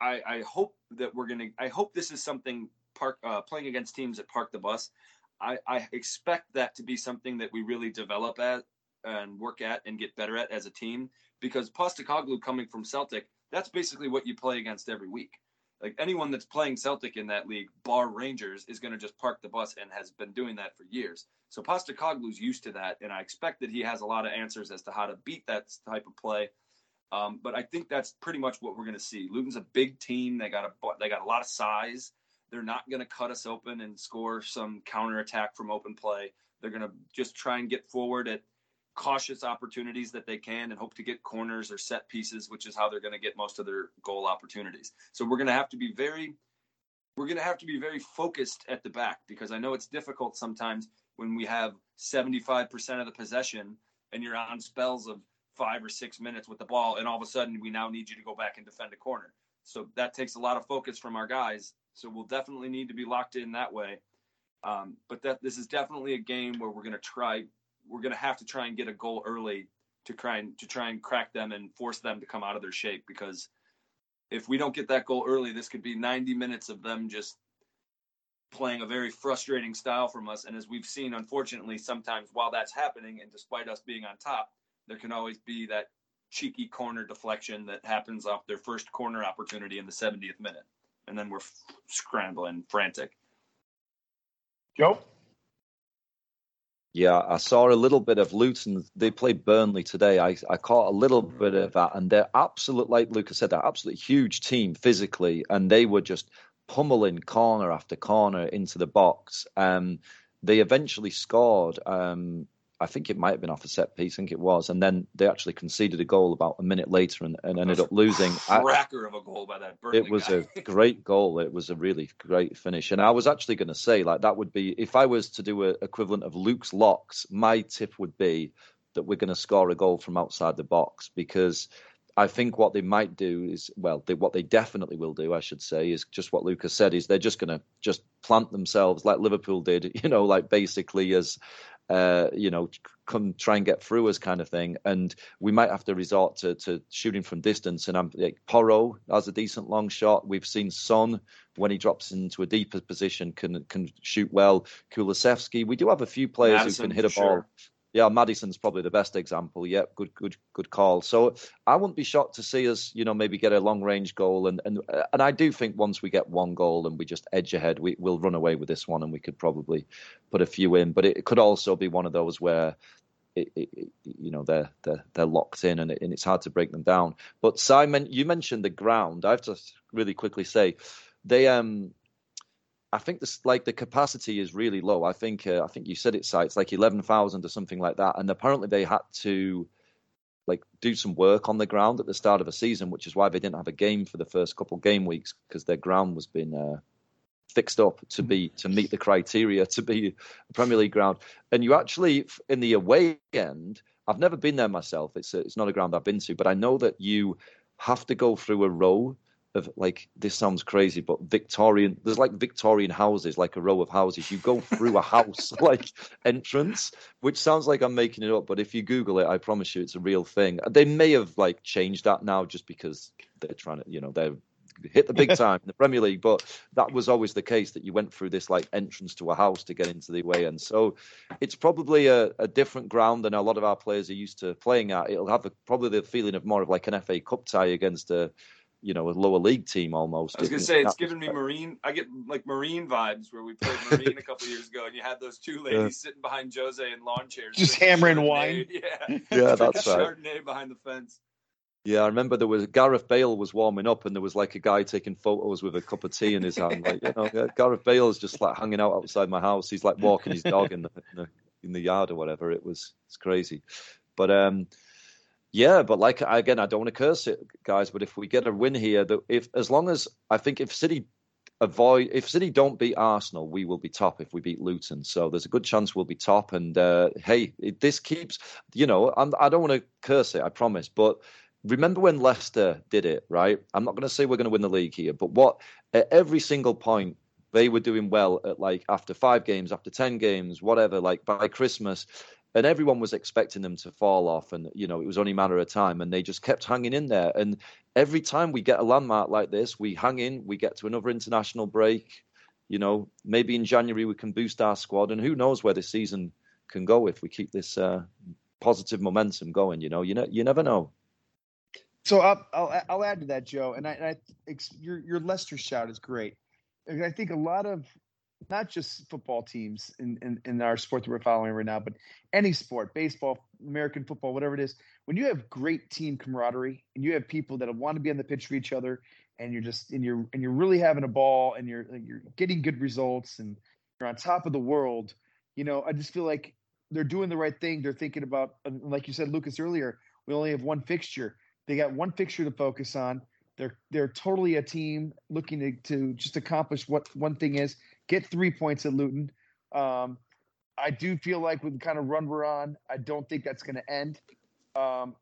I, I hope that we're going to, I hope this is something park uh, playing against teams that park the bus. I, I expect that to be something that we really develop at and work at and get better at as a team, because Postecoglou coming from Celtic, that's basically what you play against every week. Like anyone that's playing Celtic in that league, bar Rangers, is going to just park the bus and has been doing that for years. So Postecoglou's used to that, and I expect that he has a lot of answers as to how to beat that type of play. Um, but I think that's pretty much what we're going to see. Luton's a big team. They got a they got a lot of size. They're not going to cut us open and score some counterattack from open play. They're going to just try and get forward at cautious opportunities that they can and hope to get corners or set pieces, which is how they're going to get most of their goal opportunities. So we're going to have to be very, we're going to have to be very focused at the back, because I know it's difficult sometimes when we have seventy-five percent of the possession and you're on spells of five or six minutes with the ball. And all of a sudden we now need you to go back and defend a corner. So that takes a lot of focus from our guys. So we'll definitely need to be locked in that way. Um, but that this is definitely a game where we're going to try, we're going to have to try and get a goal early to try and to try and crack them and force them to come out of their shape. Because if we don't get that goal early, this could be ninety minutes of them just playing a very frustrating style from us. And as we've seen, unfortunately, sometimes while that's happening and despite us being on top, there can always be that cheeky corner deflection that happens off their first corner opportunity in the seventieth minute. And then we're f- scrambling, frantic. Joe? Yeah, I saw a little bit of Luton. They played Burnley today. I, I caught a little bit of that. And they're absolute, like Lucas said, they're absolutely huge team physically. And they were just pummeling corner after corner into the box. Um, they eventually scored. Um, I think it might have been off a set piece. I think it was. And then they actually conceded a goal about a minute later and, and ended up losing. Cracker of a goal by that Burnley guy. It was a great goal. It was a really great finish. And I was actually going to say, like, that would be, if I was to do an equivalent of Luke's locks, my tip would be that we're going to score a goal from outside the box, because I think what they might do is, well, they, what they definitely will do, I should say, is just what Lucas said, is they're just going to just plant themselves like Liverpool did, you know, like basically as, Uh, you know, come try and get through us kind of thing. And we might have to resort to, to shooting from distance. And I'm like, Porro has a decent long shot. We've seen Son, when he drops into a deeper position, can can shoot well. Kulusevski. We do have a few players Madison, who can hit a ball. Sure. Yeah, Madison's probably the best example. Yep, yeah, good, good, good call. So I wouldn't be shocked to see us, you know, maybe get a long-range goal. And and and I do think once we get one goal and we just edge ahead, we, we'll run away with this one and we could probably put a few in. But it could also be one of those where, it, it, it, you know, they're, they're, they're locked in and, it, and it's hard to break them down. But Simon, you mentioned the ground. I have to really quickly say, they... um. I think this, like the capacity is really low. I think uh, I think you said it, Si. It's like eleven thousand or something like that. And apparently they had to like do some work on the ground at the start of a season, which is why they didn't have a game for the first couple game weeks, because their ground was being uh, fixed up to be to meet the criteria to be a Premier League ground. And you actually in the away end, I've never been there myself. It's a, it's not a ground I've been to, but I know that you have to go through a row of, like, this sounds crazy, but Victorian, there's like Victorian houses, like a row of houses. You go through a house like entrance, which sounds like I'm making it up, but if you Google it, I promise you it's a real thing. They may have like changed that now just because they're trying to, you know, they're hit the big time in the Premier League, but that was always the case, that you went through this like entrance to a house to get into the away end. So it's probably a, a different ground than a lot of our players are used to playing at. It'll have a, probably the feeling of more of like an F A Cup tie against a, you know, a lower league team almost. I was going to say, it's given me Marine. I get like Marine vibes where we played Marine a couple of years ago and you had those two ladies yeah. sitting behind Jose in lawn chairs. Just hammering Chardonnay. wine. Yeah, yeah that's right. Chardonnay behind the fence. Yeah, I remember there was Gareth Bale was warming up and there was like a guy taking photos with a cup of tea in his hand. Like, you know, yeah, Gareth Bale's just like hanging out outside my house. He's like walking his dog in the in the, in the yard or whatever. It was it's crazy. But um, yeah, but like, again, I don't want to curse it, guys, but if we get a win here, that if as long as I think if City avoid if City don't beat Arsenal, we will be top if we beat Luton. So there's a good chance we'll be top. And uh, hey, it, this keeps, you know, I'm, I don't want to curse it, I promise, but remember when Leicester did it, right? I'm not going to say we're going to win the league here, but what at every single point they were doing well at, like after five games, after ten games, whatever, like by Christmas, and everyone was expecting them to fall off, and you know it was only a matter of time, and they just kept hanging in there. And every time we get a landmark like this, we hang in, we get to another international break. You know, maybe in January we can boost our squad, and who knows where the season can go if we keep this uh, positive momentum going. You know, you know, you never know. So I'll, I'll I'll add to that, Joe, and I, and I your your Leicester shout is great. And I think a lot of not just football teams in, in, in our sport that we're following right now, but any sport, baseball, American football, whatever it is, when you have great team camaraderie and you have people that want to be on the pitch for each other, and you're just and you're and you're really having a ball and you're you're getting good results and you're on top of the world, you know, I just feel like they're doing the right thing. They're thinking about, like you said, Lucas earlier, we only have one fixture. They got one fixture to focus on. They're they're totally a team looking to, to just accomplish what one thing is, get three points at Luton. Um, I do feel like with the kind of run we're on, I don't think that's going to end. Um,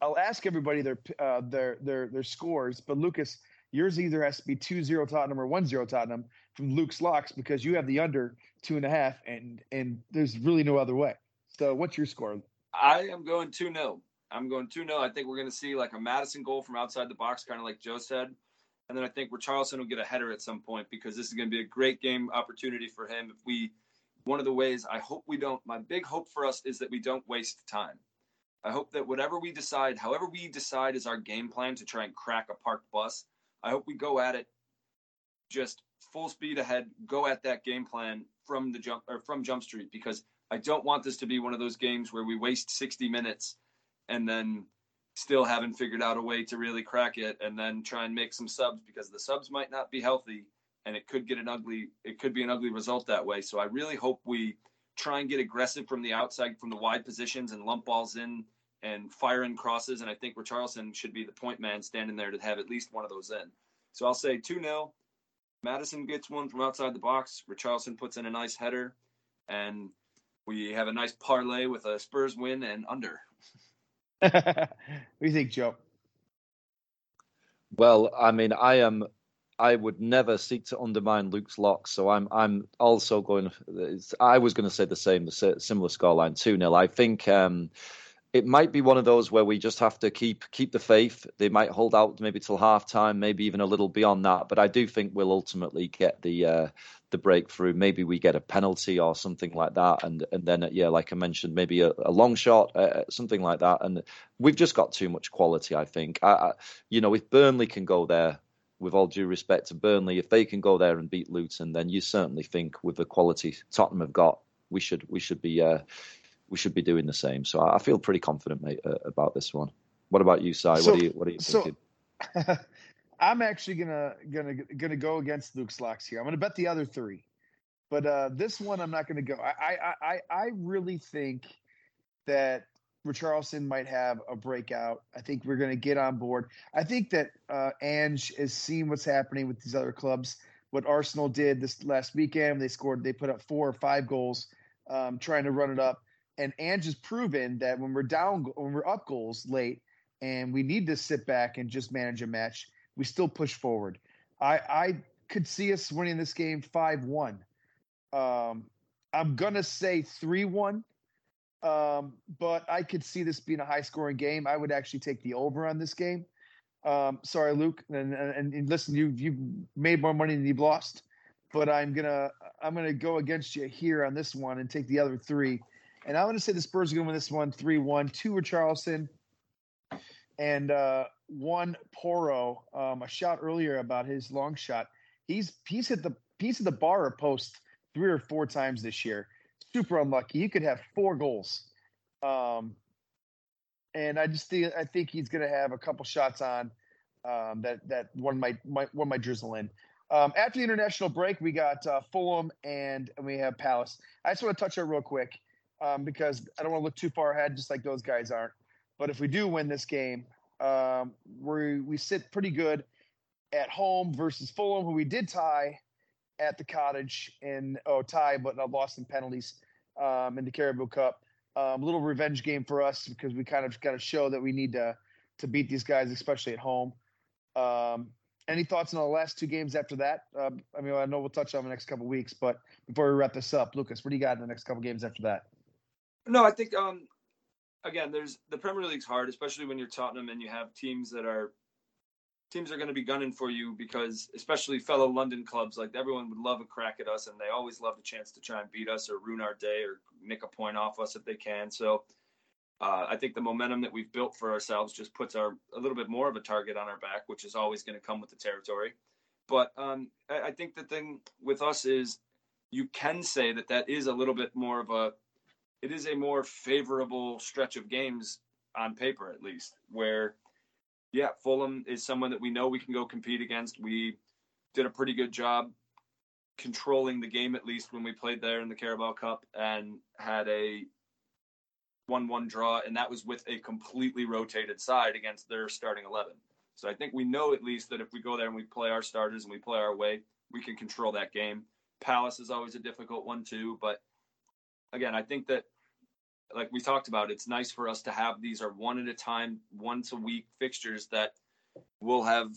I'll ask everybody their uh, their their their scores, but Lucas, yours either has to be two zero Tottenham or one zero Tottenham from Luke's locks because you have the under two and a half, and and there's really no other way. So what's your score? I am going two nil. I'm going two nil. I think we're going to see like a Madison goal from outside the box, kind of like Joe said. And then I think Richarlison will get a header at some point because this is going to be a great game opportunity for him. If we, one of the ways I hope we don't, my big hope for us is that we don't waste time. I hope that whatever we decide, however we decide is our game plan to try and crack a parked bus, I hope we go at it just full speed ahead, go at that game plan from the jump or from Jump Street, because I don't want this to be one of those games where we waste sixty minutes and then still haven't figured out a way to really crack it, and then try and make some subs because the subs might not be healthy and it could get an ugly, it could be an ugly result that way. So I really hope we try and get aggressive from the outside, from the wide positions and lump balls in and fire in crosses. And I think Richarlison should be the point man standing there to have at least one of those in. So I'll say two nil. Madison gets one from outside the box. Richarlison puts in a nice header and we have a nice parlay with a Spurs win and under. What do you think, Joe? Well, I mean, I am. I would never seek to undermine Luke's locks, so I'm. I'm also going. I was going to say the same, the similar scoreline, two nil. I think um, it might be one of those where we just have to keep keep the faith. They might hold out maybe till half time, maybe even a little beyond that. But I do think we'll ultimately get the uh, the breakthrough. Maybe we get a penalty or something like that, and and then yeah, like I mentioned, maybe a, a long shot, uh, something like that. And we've just got too much quality, I think. I, I, you know, if Burnley can go there, with all due respect to Burnley, if they can go there and beat Luton, then you certainly think with the quality Tottenham have got, we should we should be uh, we should be doing the same. So I, I feel pretty confident, mate, uh, about this one. What about you, Si? So, what are you what are you thinking? So... I'm actually gonna gonna gonna go against Luke's locks here. I'm gonna bet the other three, but uh, this one I'm not gonna go. I I I, I really think that Richarlison might have a breakout. I think we're gonna get on board. I think that uh, Ange is seeing what's happening with these other clubs. What Arsenal did this last weekend, they scored, they put up four or five goals, um, trying to run it up. And Ange has proven that when we're down, when we're up goals late, and we need to sit back and just manage a match, we still push forward. I, I could see us winning this game five one. Um, I'm going to say three one, um, but I could see this being a high-scoring game. I would actually take the over on this game. Um, sorry, Luke, and, and, and listen, you you made more money than you've lost, but I'm gonna I'm gonna go against you here on this one and take the other three. And I'm gonna say the Spurs are gonna win this one three one, two with Charleston, and uh, one Porro. Um, a shot earlier about his long shot. He's he's hit the he's hit the bar or post three or four times this year. Super unlucky. He could have four goals. Um, And I just think I think he's going to have a couple shots on um, that that one might, might one might drizzle in. Um, after the international break, we got uh, Fulham and, and we have Palace. I just want to touch on it real quick um, because I don't want to look too far ahead, just like those guys aren't. But if we do win this game, um, we we sit pretty good at home versus Fulham, who we did tie at the Cottage in oh tie, but lost in penalties um, in the Carabao Cup. A um, little revenge game for us because we kind of got to show that we need to to beat these guys, especially at home. Um, any thoughts on the last two games after that? Uh, I mean, I know we'll touch on the next couple of weeks, but before we wrap this up, Lucas, what do you got in the next couple of games after that? No, I think, um, again, there's the Premier League's hard, especially when you're Tottenham and you have teams that are – teams are going to be gunning for you because especially fellow London clubs, like everyone would love a crack at us, and they always love the chance to try and beat us or ruin our day or nick a point off us if they can. So uh, I think the momentum that we've built for ourselves just puts our a little bit more of a target on our back, which is always going to come with the territory. But um, I, I think the thing with us is you can say that that is a little bit more of a, it is a more favorable stretch of games on paper, at least, where, yeah, Fulham is someone that we know we can go compete against. We did a pretty good job controlling the game, at least when we played there in the Carabao Cup, and had a one one draw, and that was with a completely rotated side against their starting eleven. So I think we know at least that if we go there and we play our starters and we play our way, we can control that game. Palace is always a difficult one too, but again, I think that, like we talked about, it's nice for us to have these are one at a time, once a week fixtures that we'll have.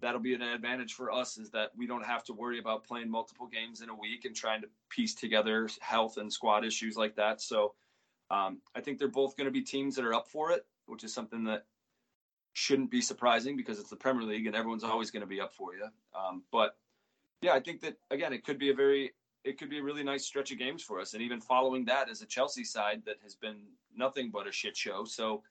That'll be an advantage for us, is that we don't have to worry about playing multiple games in a week and trying to piece together health and squad issues like that. So um, I think they're both going to be teams that are up for it, which is something that shouldn't be surprising because it's the Premier League and everyone's always going to be up for you. Um, but yeah, I think that, again, it could be a very, it could be a really nice stretch of games for us. And even following that is a Chelsea side that has been nothing but a shit show. So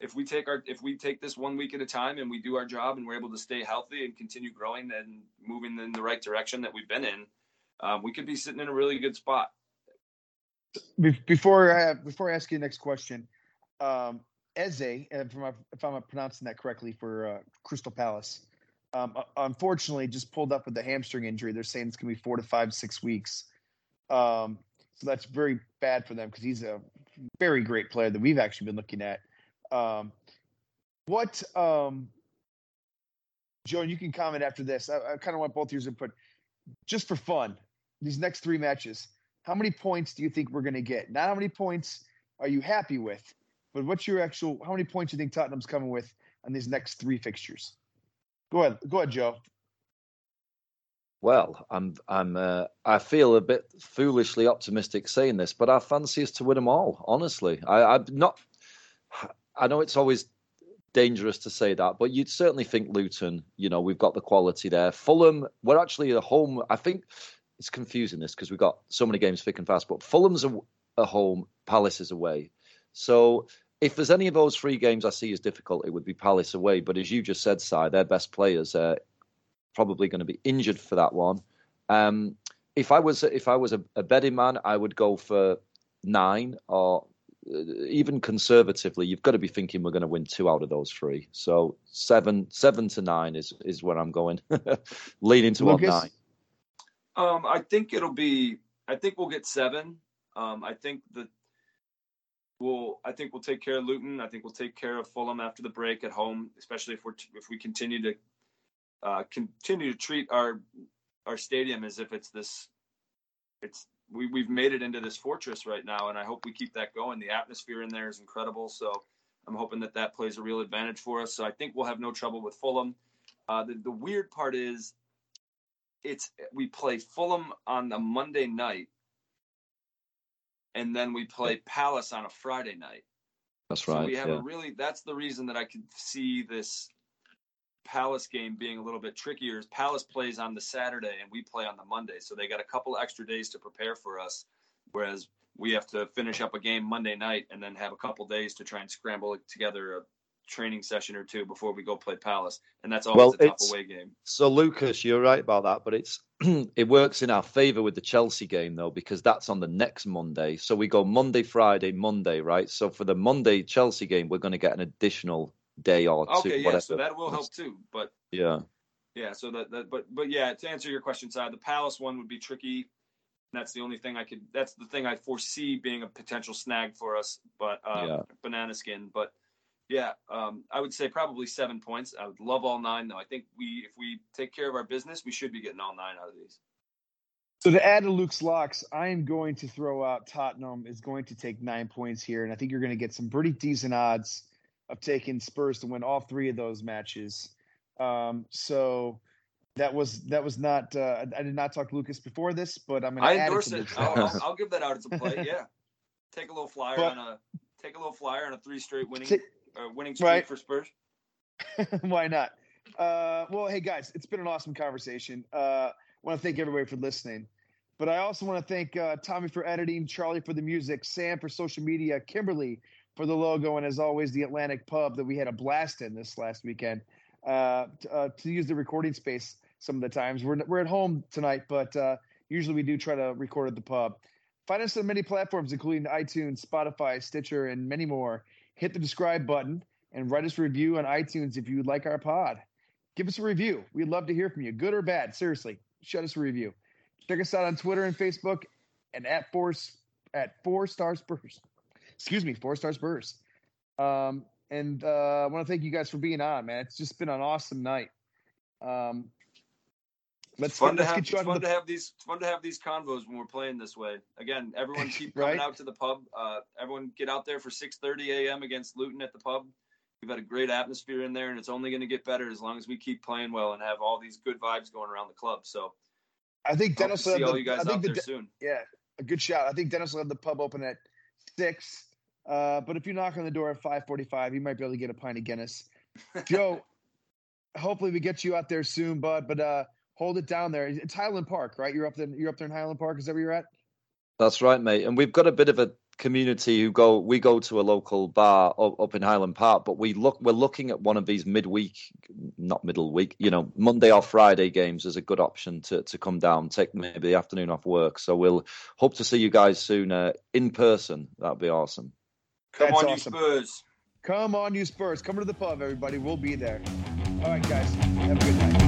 If we take our if we take this one week at a time and we do our job and we're able to stay healthy and continue growing and moving in the right direction that we've been in, um, we could be sitting in a really good spot. Before I have, before I ask you the next question, um, Eze, if I'm, if I'm pronouncing that correctly, for uh, Crystal Palace, um, unfortunately just pulled up with the hamstring injury. They're saying it's going to be four to five, six weeks. Um, so that's very bad for them because he's a very great player that we've actually been looking at. Um, what, um, Joe, you can comment after this. I, I kind of want both your input just for fun. These next three matches, how many points do you think we're going to get? Not how many points are you happy with, but what's your actual, how many points do you think Tottenham's coming with on these next three fixtures? Go ahead. Go ahead, Joe. Well, I'm, I'm, uh, I feel a bit foolishly optimistic saying this, but our fancy is to win them all. Honestly, I, I'm not, I know it's always dangerous to say that, but you'd certainly think Luton, you know, we've got the quality there. Fulham, we're actually at home. I think it's confusing this because we've got so many games thick and fast, but Fulham's at home, Palace is away. So if there's any of those three games I see as difficult, it would be Palace away. But as you just said, Si, their best players are probably going to be injured for that one. Um, if I was, if I was a, a betting man, I would go for nine or... even conservatively, you've got to be thinking we're going to win two out of those three. So seven, seven to nine is, is where I'm going, leaning toward nine. Um, I think it'll be. I think we'll get seven. Um, I think that we'll. I think we'll take care of Luton. I think we'll take care of Fulham after the break at home, especially if we're if we continue to uh, continue to treat our our stadium as if it's this. It's we, we've made it into this fortress right now, and I hope we keep that going. The atmosphere in there is incredible, so I'm hoping that that plays a real advantage for us. So I think we'll have no trouble with Fulham. Uh, the, the weird part is it's we play Fulham on a Monday night, and then we play Palace on a Friday night. That's right. So we have yeah. a really that's the reason that I could see this Palace game being a little bit trickier. Is Palace plays on the Saturday and we play on the Monday, so they got a couple extra days to prepare for us, whereas we have to finish up a game Monday night and then have a couple days to try and scramble together a training session or two before we go play Palace, and that's always well, a tough away game. So Lucas, you're right about that, but it's it works in our favour with the Chelsea game though, because that's on the next Monday. So we go Monday, Friday, Monday, right? So for the Monday Chelsea game, we're going to get an additional day or two. Okay, yeah, whatever. So that will help too. But yeah, yeah. So that, that, but but yeah, to answer your question, side the Palace one would be tricky. That's the only thing I could. That's the thing I foresee being a potential snag for us. But um, yeah. banana skin, but. Yeah, um, I would say probably seven points. I would love all nine, though. I think we, if we take care of our business, we should be getting all nine out of these. So to add to Luke's locks, I am going to throw out Tottenham is going to take nine points here, and I think you're going to get some pretty decent odds of taking Spurs to win all three of those matches. Um, so that was that was not uh, – I did not talk to Lucas before this, but I'm going to I add it to Luke's locks. I endorse it. I'll, I'll give that out as a play, yeah. Take a little flyer but, on a – take a little flyer on a three-straight winning t- – Uh, winning streak right. for Spurs. Why not? Uh, well, hey guys, it's been an awesome conversation. I uh, want to thank everybody for listening, but I also want to thank uh, Tommy for editing, Charlie for the music, Sam for social media, Kimberly for the logo, and as always, the Atlantic Pub that we had a blast in this last weekend. Uh, to, uh, to use the recording space some of the times. We're we're at home tonight, but uh, usually we do try to record at the pub. Find us on many platforms, including iTunes, Spotify, Stitcher, and many more. Hit the subscribe button and write us a review on iTunes if you like our pod. Give us a review. We'd love to hear from you, good or bad. Seriously, shoot us a review. Check us out on Twitter and Facebook and at four at fourstarspurs. Excuse me, fourstarspurs. Um, and uh, I want to thank you guys for being on, man. It's just been an awesome night. Um, let's it's fun get, to let's have, get you it's fun the... to have these. It's fun to have these convos when we're playing this way. Again, everyone keep coming right? out to the pub. Uh, everyone get out there for six thirty a.m. against Luton at the pub. We've had a great atmosphere in there, and it's only going to get better as long as we keep playing well and have all these good vibes going around the club. So, I think Dennis will see all the, you guys I think out the, there soon. Yeah, a good shout. I think Dennis will have the pub open at six. Uh, but if you knock on the door at five forty-five, you might be able to get a pint of Guinness. Joe, hopefully we get you out there soon, bud. But uh, hold it down there. It's Highland Park, right? You're up there. You're up there in Highland Park. Is that where you're at? That's right, mate. And we've got a bit of a community who go. We go to a local bar up in Highland Park, but we look. We're looking at one of these midweek, not middle week. You know, Monday or Friday games is a good option to to come down. Take maybe the afternoon off work. So we'll hope to see you guys soon uh, in person. That'd be awesome. Come That's on, awesome. you Spurs! Come on, you Spurs! Come to the pub, everybody. We'll be there. All right, guys. Have a good night.